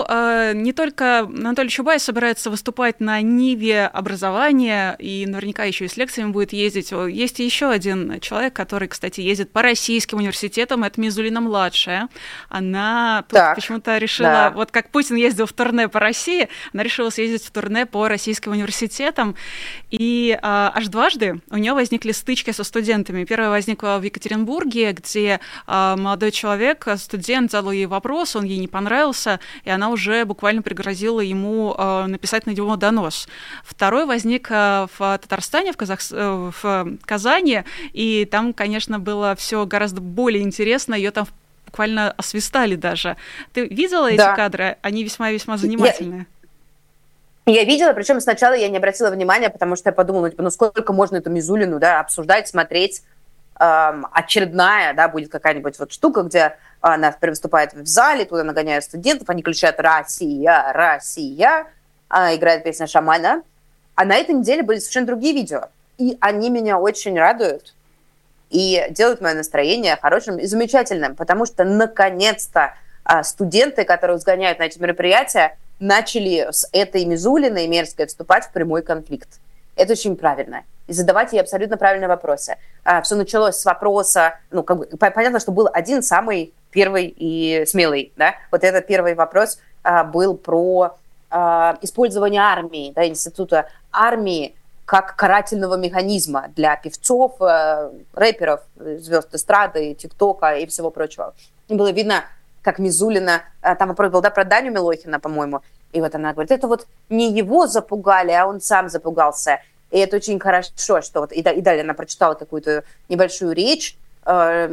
не только Анатолий Чубайс собирается выступать на ниве образования, и наверняка еще и с лекциями будет ездить. Есть еще один человек, который, кстати, ездит по российским университетам, это Мизулина-младшая. Она тут так, почему-то решила, да. вот как Путин ездил в турне по России, она решила съездить в турне по российским университетам, и аж дважды у нее возникли стычки со студентами. Первая возникла в Екатеринбурге, где э, молодой человек, студент, задал ей вопрос, он ей не понравился, и она уже буквально пригрозила ему э, написать на него донос. Второй возник э, в Татарстане, в, Казах... э, в Казани, и там, конечно, было все гораздо более интересно, ее там буквально освистали даже. Ты видела эти да. кадры? Они весьма-весьма занимательные. Я видела, причем сначала я не обратила внимания, потому что я подумала, типа, ну сколько можно эту Мизулину, да, обсуждать, смотреть. Эм, очередная, да, будет какая-нибудь вот штука, где она выступает в зале, туда нагоняют студентов, они кричат «Россия! Россия!», э, играет песня «Шамана». А на этой неделе были совершенно другие видео. И они меня очень радуют и делают мое настроение хорошим и замечательным, потому что, наконец-то, э, студенты, которые сгоняют на эти мероприятия, начали с этой Мизулиной мерзкой вступать в прямой конфликт. Это очень правильно. И задавать ей абсолютно правильные вопросы. А, все началось с вопроса... Ну, как бы, понятно, что был один самый первый и смелый. Да? Вот этот первый вопрос а, был про а, использование армии, да, института армии как карательного механизма для певцов, а, рэперов, звезд эстрады, ТикТока и всего прочего. И было видно... как Мизулина, там вопрос был, да, про Даню Милохина, по-моему, и вот она говорит, это вот не его запугали, а он сам запугался. И это очень хорошо, что вот и далее она прочитала какую-то небольшую речь, которая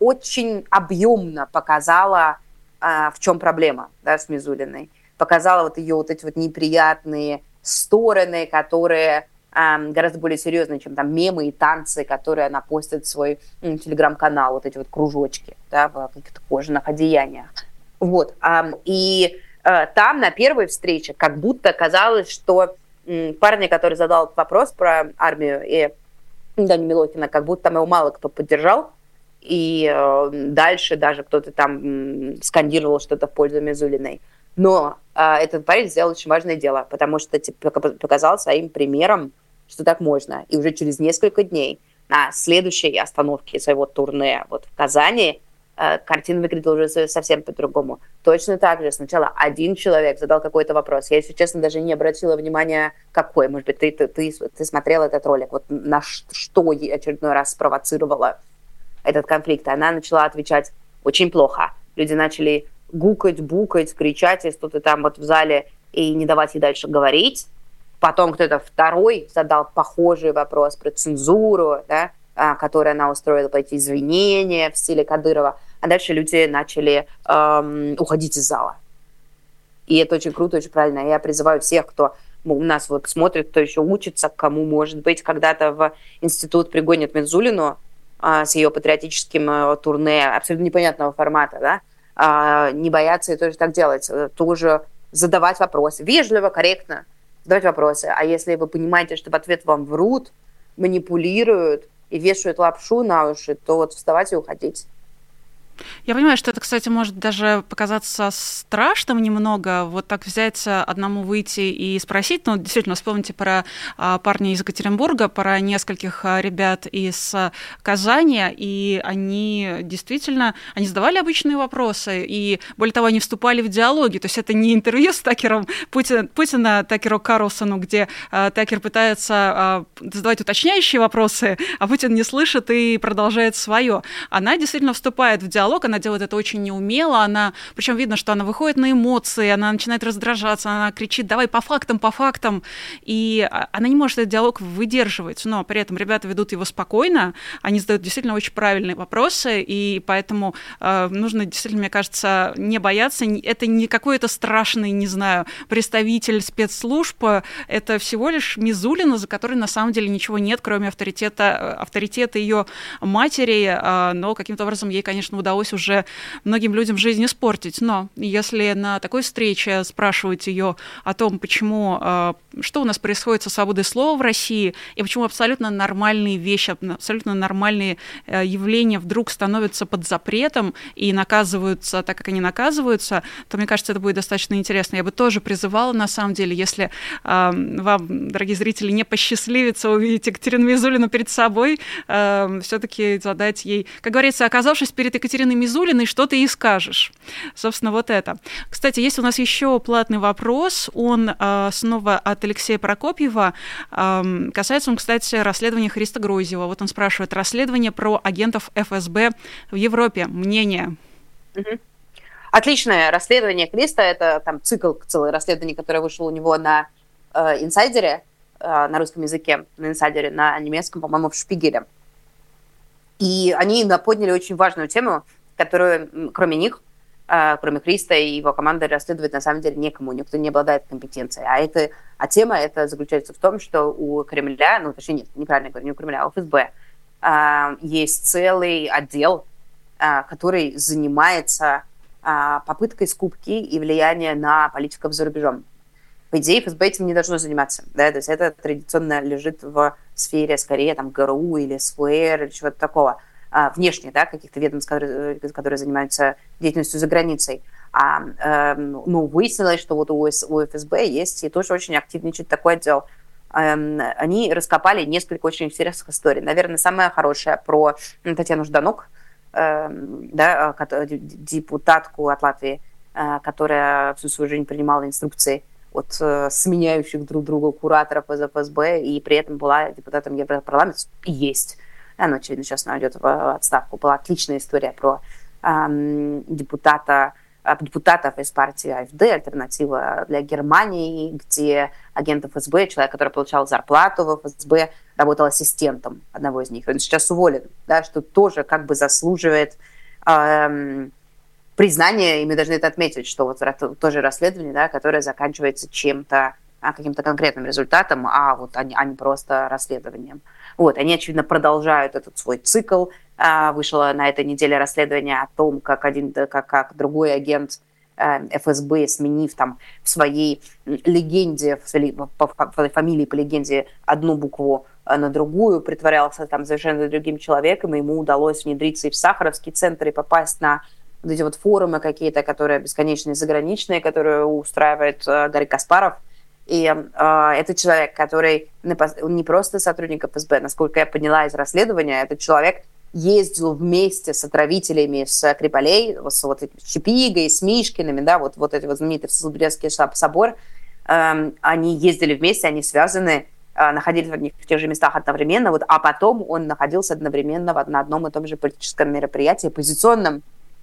очень объемно показала, в чем проблема, да, с Мизулиной. Показала вот ее вот эти вот неприятные стороны, которые гораздо более серьезные, чем там мемы и танцы, которые она постит в свой ну, телеграм-канал, вот эти вот кружочки, да, в каких-то кожаных одеяниях. Вот. И там на первой встрече как будто казалось, что парня, который задал этот вопрос про армию и Даню Милохина, как будто там его мало кто поддержал, и дальше даже кто-то там скандировал что-то в пользу Мизулиной. Но этот парень сделал очень важное дело, потому что типа, показал своим примером, что так можно. И уже через несколько дней на следующей остановке своего турне вот в Казани картина выглядела уже совсем по-другому. Точно так же сначала один человек задал какой-то вопрос. Я, если честно, даже не обратила внимания, какой. Может быть, ты, ты, ты, ты смотрела этот ролик, вот на что ей очередной раз спровоцировала этот конфликт. Она начала отвечать очень плохо. Люди начали гукать, букать, кричать, если кто-то там вот в зале, и не давать ей дальше говорить. Потом кто-то второй задал похожий вопрос про цензуру, да, которой она устроила эти извинения в стиле Кадырова. А дальше люди начали эм, уходить из зала. И это очень круто, очень правильно. Я призываю всех, кто у нас вот смотрит, кто еще учится, кому, может быть, когда-то в институт пригонят Мизулину э, с ее патриотическим э, турне абсолютно непонятного формата, да, э, не бояться и тоже так делать. Тоже задавать вопросы. Вежливо, корректно задавать вопросы. А если вы понимаете, что в ответ вам врут, манипулируют и вешают лапшу на уши, то вот вставать и уходить. Я понимаю, что это, кстати, может даже показаться страшным немного, вот так взять одному выйти и спросить, ну, действительно, вспомните про а, парня из Екатеринбурга, про нескольких а, ребят из а, Казани, и они действительно, они задавали обычные вопросы, и, более того, они вступали в диалоги, то есть это не интервью с Такером Путин, Путина, Такеру Карлсону, где а, Такер пытается а, задавать уточняющие вопросы, а Путин не слышит и продолжает свое. Она действительно вступает в диалог, она делает это очень неумело, она, причем видно, что она выходит на эмоции, она начинает раздражаться, она кричит: давай по фактам, по фактам, и она не может этот диалог выдерживать, но при этом ребята ведут его спокойно, они задают действительно очень правильные вопросы, и поэтому э, нужно действительно, мне кажется, не бояться, это не какой-то страшный, не знаю, представитель спецслужб, это всего лишь Мизулина, за которой на самом деле ничего нет, кроме авторитета, авторитета ее матери, э, но каким-то образом ей, конечно, удалось удалось уже многим людям жизнь испортить. Но если на такой встрече спрашивать ее о том, почему, что у нас происходит со свободой слова в России, и почему абсолютно нормальные вещи, абсолютно нормальные явления вдруг становятся под запретом и наказываются так, как они наказываются, то, мне кажется, это будет достаточно интересно. Я бы тоже призывала, на самом деле, если вам, дорогие зрители, не посчастливится увидеть Екатерину Мизулину перед собой, все-таки задать ей, как говорится, оказавшись перед Екатериной Мизулиной, что ты ей скажешь. Собственно, вот это. Кстати, есть у нас еще платный вопрос. Он э, снова от Алексея Прокопьева. Э, касается он, кстати, расследования Христа Грузева. Вот он спрашивает. Расследование про агентов эф эс бэ в Европе. Мнение? Угу. Отличное расследование Христа. Это там цикл, целое расследование, которое вышло у него на э, инсайдере, э, на русском языке, на инсайдере, на немецком, по-моему, в Шпигеле. И они подняли очень важную тему, которую, кроме них, кроме Христа и его команды, расследовать на самом деле некому, никто не обладает компетенцией. А, это, а тема эта заключается в том, что у Кремля, ну, точнее, нет, неправильно говорю, не у Кремля, а у эф эс бэ, есть целый отдел, который занимается попыткой скупки и влияния на политиков за рубежом. По идее, эф эс бэ этим не должно заниматься. Да? То есть это традиционно лежит в сфере, скорее, там, гэ эр у или эс вэ эр, или чего-то такого, а, внешне, да, каких-то ведомств, которые, которые занимаются деятельностью за границей. А, э, ну, выяснилось, что вот у, у эф эс бэ есть, и тоже очень активничает такой отдел. Эм, они раскопали несколько очень интересных историй. Наверное, самая хорошая про Татьяну Жданук, э, да, депутатку от Латвии, э, которая всю свою жизнь принимала инструкции от э, сменяющих друг друга кураторов из эф эс бэ, и при этом была депутатом Европарламента, и есть. Она, очевидно, сейчас уйдет в отставку. Была отличная история про э, депутата депутатов из партии АфД, альтернатива для Германии, где агент эф эс бэ, человек, который получал зарплату в эф эс бэ, работал ассистентом одного из них. Он сейчас уволен, да, что тоже как бы заслуживает эм, признания, и мы должны это отметить, что вот тоже расследование, да, которое заканчивается чем-то, каким-то конкретным результатом, а вот они, а не просто расследованием. Вот, они, очевидно, продолжают этот свой цикл. Вышло на этой неделе расследование о том, как, один, как, как другой агент эф эс бэ, сменив там в своей легенде, по фамилии, по легенде, одну букву на другую, притворялся там совершенно другим человеком, и ему удалось внедриться и в Сахаровский центр, и попасть на вот эти вот форумы какие-то, которые бесконечные, заграничные, которые устраивает Гарри Каспаров. И э, это человек, который не просто сотрудник эф эс бэ, насколько я поняла из расследования, этот человек ездил вместе с отравителями, с Криполей, с вот, Чипигой, с Мишкиными, да, вот, вот эти вот знаменитый Соловьевский собор, э, они ездили вместе, они связаны, э, находились в одних в тех же местах одновременно, вот, а потом он находился одновременно в, на одном и том же политическом мероприятии, оппозиционном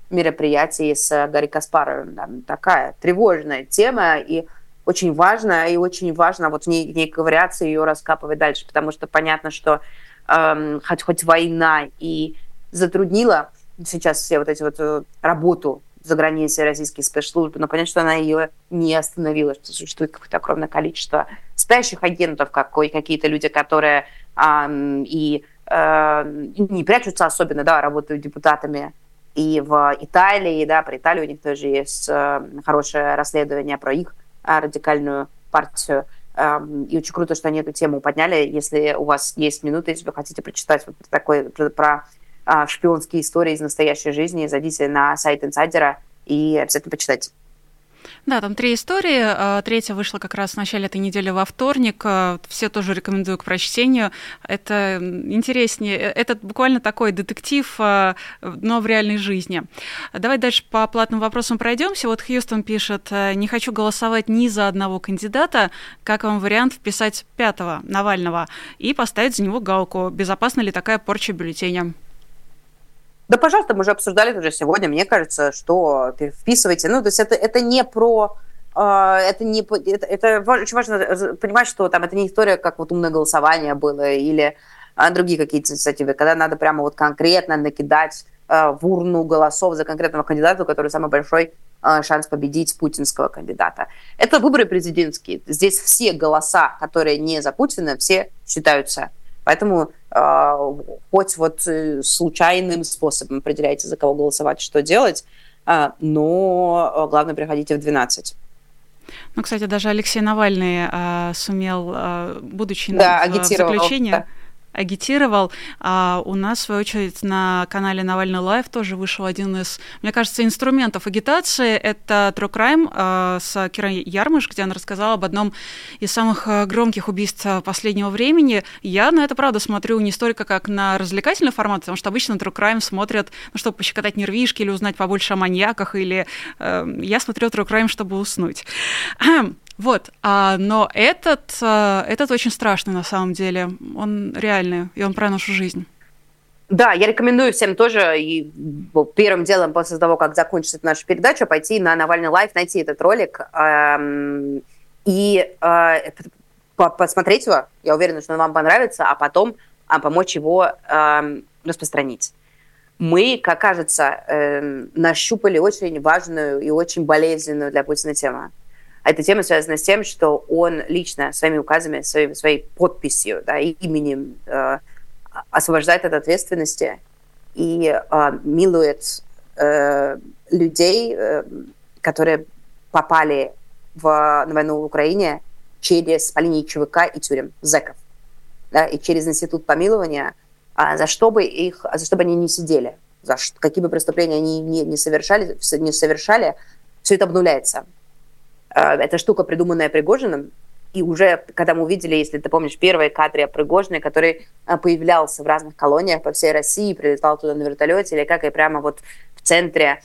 мероприятии с Гарри Каспаровым. Да, такая тревожная тема, и очень важно, и очень важно вот в ней, в ней ковыряться и ее раскапывать дальше, потому что понятно, что эм, хоть, хоть война и затруднила сейчас все вот эти вот работу за границей российских спецслужб, но понятно, что она ее не остановила, что существует какое-то огромное количество спящих агентов, какой, какие-то люди, которые эм, и э, не прячутся особенно, да, работают депутатами. И в Италии, да, про Италию у них тоже есть э, хорошее расследование про их радикальную партию. И очень круто, что они эту тему подняли. Если у вас есть минуты, если вы хотите прочитать вот такой, про, про шпионские истории из настоящей жизни, зайдите на сайт «Инсайдера» и обязательно почитайте. Да, там три истории. Третья вышла как раз в начале этой недели во вторник. Все тоже рекомендую к прочтению. Это интереснее. Это буквально такой детектив, но в реальной жизни. Давай дальше по платным вопросам пройдемся. Вот Хьюстон пишет: не хочу голосовать ни за одного кандидата. Как вам вариант вписать пятого Навального и поставить за него галку? Безопасна ли такая порча бюллетеня? Да, пожалуйста, мы уже обсуждали это уже сегодня. Мне кажется, что вписывайте. Ну, то есть это, это не про... Это, не, это, это очень важно понимать, что там это не история, как вот умное голосование было или другие какие-то инициативы, когда надо прямо вот конкретно накидать в урну голосов за конкретного кандидата, у которого самый большой шанс победить путинского кандидата. Это выборы президентские. Здесь все голоса, которые не за Путина, все считаются. Поэтому э, хоть вот случайным способом определяйте, за кого голосовать, что делать, э, но главное, приходите в двенадцать. Ну, кстати, даже Алексей Навальный э, сумел, э, будучи да, в заключении... Да. агитировал. А у нас, в свою очередь, на канале Навальный Лайв тоже вышел один из, мне кажется, инструментов агитации. Это True Crime с Кирой Ярмыш, где она рассказала об одном из самых громких убийств последнего времени. Я на это, правда, смотрю не столько как на развлекательный формат, потому что обычно True Crime смотрят, ну, чтобы пощекотать нервишки или узнать побольше о маньяках, или э, я смотрю True Crime, чтобы уснуть. Вот, а, но этот, а, этот очень страшный на самом деле, он реальный, и он про нашу жизнь. Да, я рекомендую всем тоже, и первым делом после того, как закончится наша передача, пойти на Навальный Лайв, найти этот ролик эм, и э, посмотреть его, я уверена, что он вам понравится, а потом а помочь его эм, распространить. Мы, как кажется, эм, нащупали очень важную и очень болезненную для Путина тему. Эта тема связана с тем, что он лично своими указами, своей, своей подписью, да, и именем э, освобождает от ответственности и э, милует э, людей, э, которые попали в, на войну в Украине через по линии ЧВК и тюрем, зэков, да, и через институт помилования, э, за что бы их, за что бы они не сидели, за что, какие бы преступления они не, не, совершали, не совершали, все это обнуляется. Эта штука, придуманная Пригожиным, и уже, когда мы увидели, если ты помнишь, первые кадры Пригожина, который появлялся в разных колониях по всей России, прилетал туда на вертолете, или как и прямо вот в центре,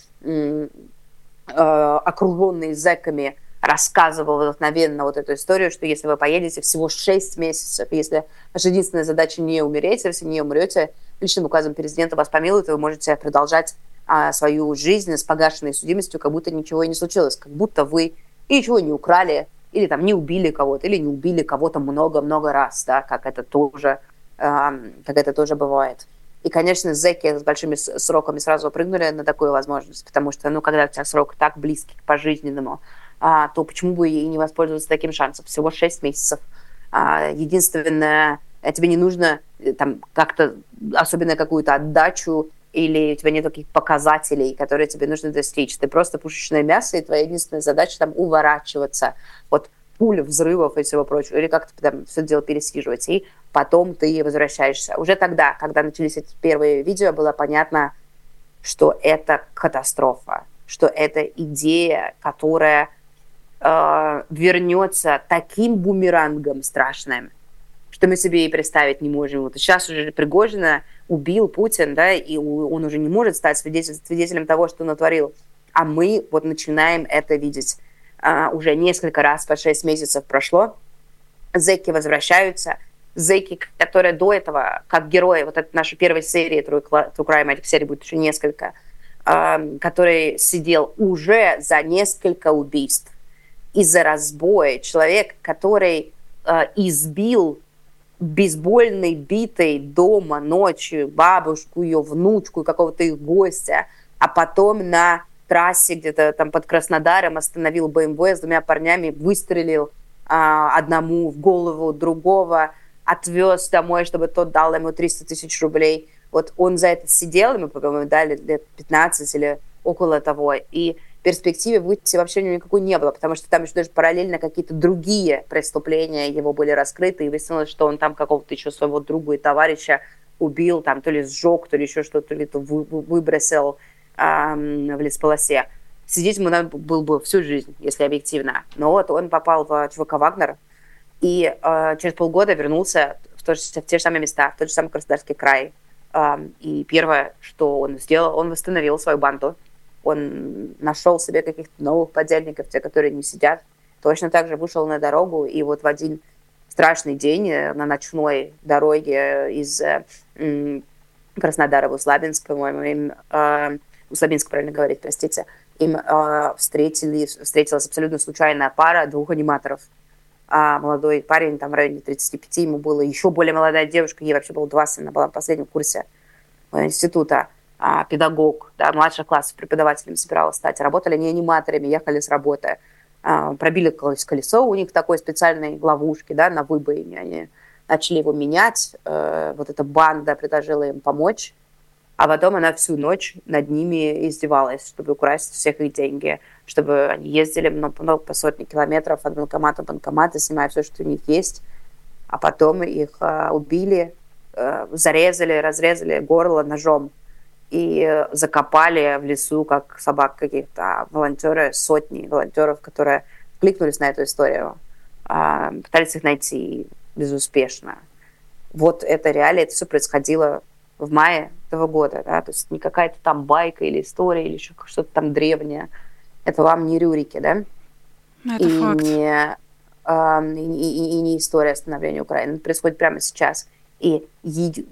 окруженный зэками, рассказывал вдохновенно вот эту историю, что если вы поедете всего шесть месяцев, если ваша единственная задача не умереть, если не умрете, личным указом президента вас помилуют, и вы можете продолжать а, свою жизнь с погашенной судимостью, как будто ничего и не случилось, как будто вы и ничего не украли, или там не убили кого-то, или не убили кого-то много-много раз, да, как это тоже, а, как это тоже бывает. И, конечно, зэки с большими сроками сразу прыгнули на такую возможность, потому что, ну, когда у тебя срок так близкий к пожизненному, а, то почему бы и не воспользоваться таким шансом? Всего шесть месяцев. А, единственное, тебе не нужно там как-то, особенно какую-то отдачу, или у тебя нет таких показателей, которые тебе нужно достичь. Ты просто пушечное мясо, и твоя единственная задача там уворачиваться от пуль, взрывов и всего прочего, или как-то там все дело пересиживать, и потом ты возвращаешься. Уже тогда, когда начались эти первые видео, было понятно, что это катастрофа, что это идея, которая э, вернется таким бумерангом страшным, что мы себе и представить не можем. Вот сейчас уже Пригожина убил Путин, да, и он уже не может стать свидетелем, свидетелем того, что натворил. А мы вот начинаем это видеть. А, уже несколько раз по шесть месяцев прошло. Зэки возвращаются. Зэки, которые до этого, как герои, вот это наша первая серия True Crime, Алексея будет еще несколько, а, который сидел уже за несколько убийств и за разбоя. Человек, который а, избил бейсбольной битой дома ночью бабушку, ее внучку, какого-то их гостя, а потом на трассе где-то там под Краснодаром остановил БМВ с двумя парнями, выстрелил а, одному в голову, другого отвез домой, чтобы тот дал ему триста тысяч рублей. Вот он за это сидел, ему, по-моему, дали лет пятнадцать или около того, и в перспективе выйти вообще никакой не было, потому что там еще даже параллельно какие-то другие преступления его были раскрыты, и выяснилось, что он там какого-то еще своего друга и товарища убил, там то ли сжег, то ли еще что-то, то ли то выбросил эм, в лесополосе. Сидеть ему надо было бы всю жизнь, если объективно. Но вот он попал в ЧВК Вагнер, и э, через полгода вернулся в, то же, в те же самые места, в тот же самый Краснодарский край. Эм, и первое, что он сделал, он восстановил свою банду. Он нашел себе каких-то новых подельников, те, которые не сидят. Точно так же вышел на дорогу, и вот в один страшный день на ночной дороге из Краснодара в Услабинск, по-моему, им, э, Услабинск, правильно говорить, простите, им э, встретили, встретилась абсолютно случайная пара двух аниматоров. А молодой парень, там в районе тридцати пяти, ему было еще более молодая девушка, ей вообще было два сына, была в последнем курсе института. Педагог, да, младших классов преподавателем собиралась стать. Работали не аниматорами, ехали с работы. Пробили колесо, у них такой специальной ловушки, да, на выбоине. Они начали его менять. Вот эта банда предложила им помочь. А потом она всю ночь над ними издевалась, чтобы украсть всех их деньги, чтобы они ездили много, по сотни километров от банкомата в банкомат, снимая все, что у них есть. А потом их убили, зарезали, разрезали горло ножом и закопали в лесу, как собак каких-то, а волонтеры, сотни волонтеров, которые кликнулись на эту историю, пытались их найти безуспешно. Вот это реально, это все происходило в мае этого года, да? То есть не какая-то там байка или история, или еще что-то там древнее. Это вам не Рюрики, да? Это и факт. Не, и, и, и не история становления Украины. Это происходит прямо сейчас. И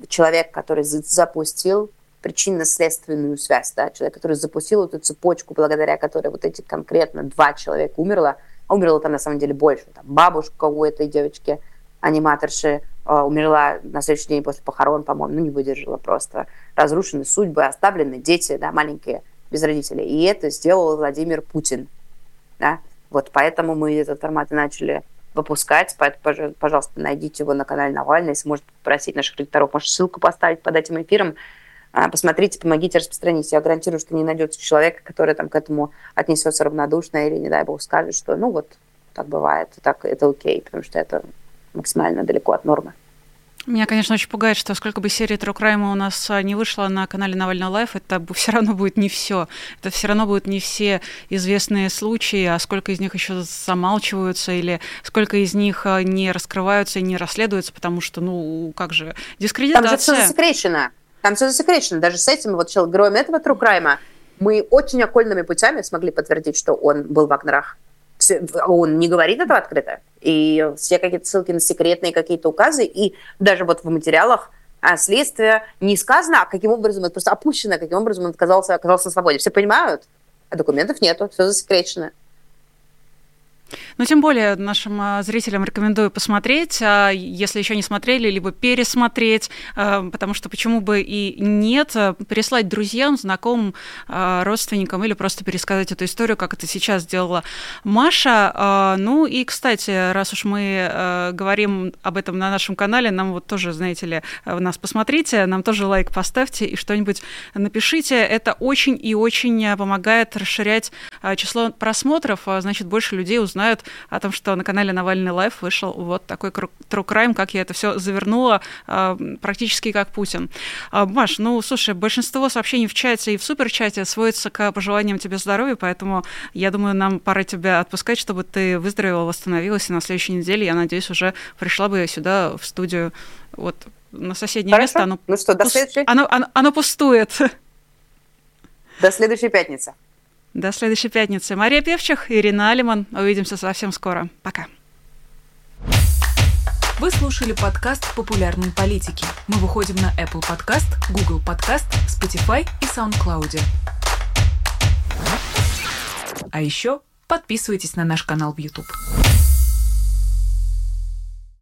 человек, который запустил причинно-следственную связь, да, человек, который запустил эту цепочку, благодаря которой вот эти конкретно два человека умерло, а умерло там на самом деле больше. Там бабушка у этой девочки, аниматорши, э, умерла на следующий день после похорон, по-моему, ну не выдержала просто. Разрушены судьбы, оставлены дети, да, маленькие, без родителей. И это сделал Владимир Путин, да. Вот поэтому мы этот формат и начали выпускать, поэтому, пожалуйста, найдите его на канале Навального, если можете попросить наших редакторов, может, ссылку поставить под этим эфиром. Посмотрите, помогите распространить. Я гарантирую, что не найдется человека, который там к этому отнесется равнодушно или, не дай бог, скажет, что ну вот, так бывает, так это окей, потому что это максимально далеко от нормы. Меня, конечно, очень пугает, что сколько бы серий True Crime у нас не вышло на канале Навального Лайв, это все равно будет не все. Это все равно будут не все известные случаи, а сколько из них еще замалчиваются, или сколько из них не раскрываются и не расследуются, потому что, ну, как же, дискредитация. Там же все засекречено. Там все засекречено. Даже с этим вот героем этого True Crime мы очень окольными путями смогли подтвердить, что он был в Вагнерах. Он не говорит этого открыто. И все какие-то ссылки на секретные какие-то указы. И даже вот в материалах а следствие не сказано, а каким образом, это просто опущено, каким образом он оказался, оказался на свободе. Все понимают, а документов нету, все засекречено. Ну, тем более нашим зрителям рекомендую посмотреть, если еще не смотрели, либо пересмотреть, потому что почему бы и нет, переслать друзьям, знакомым, родственникам или просто пересказать эту историю, как это сейчас делала Маша. Ну и, кстати, раз уж мы говорим об этом на нашем канале, нам вот тоже, знаете ли, нас посмотрите, нам тоже лайк поставьте и что-нибудь напишите. Это очень и очень помогает расширять число просмотров, значит, больше людей узнают знают о том, что на канале Навальный Лайв вышел вот такой true crime, как я это все завернула, практически как Путин. Маш, ну, слушай, большинство сообщений в чате и в суперчате сводится к пожеланиям тебе здоровья, поэтому, я думаю, нам пора тебя отпускать, чтобы ты выздоровела, восстановилась, и на следующей неделе, я надеюсь, уже пришла бы сюда, в студию, вот, на соседнее Хорошо. место. Оно, ну что, до пу... следующей... оно, оно, оно пустует. До следующей пятницы. До следующей пятницы. Мария Певчих, Ирина Алеман. Увидимся совсем скоро. Пока. Вы слушали подкаст «Популярные политики». Мы выходим на Apple Podcast, Google Podcast, Spotify и SoundCloud. А еще подписывайтесь на наш канал в YouTube.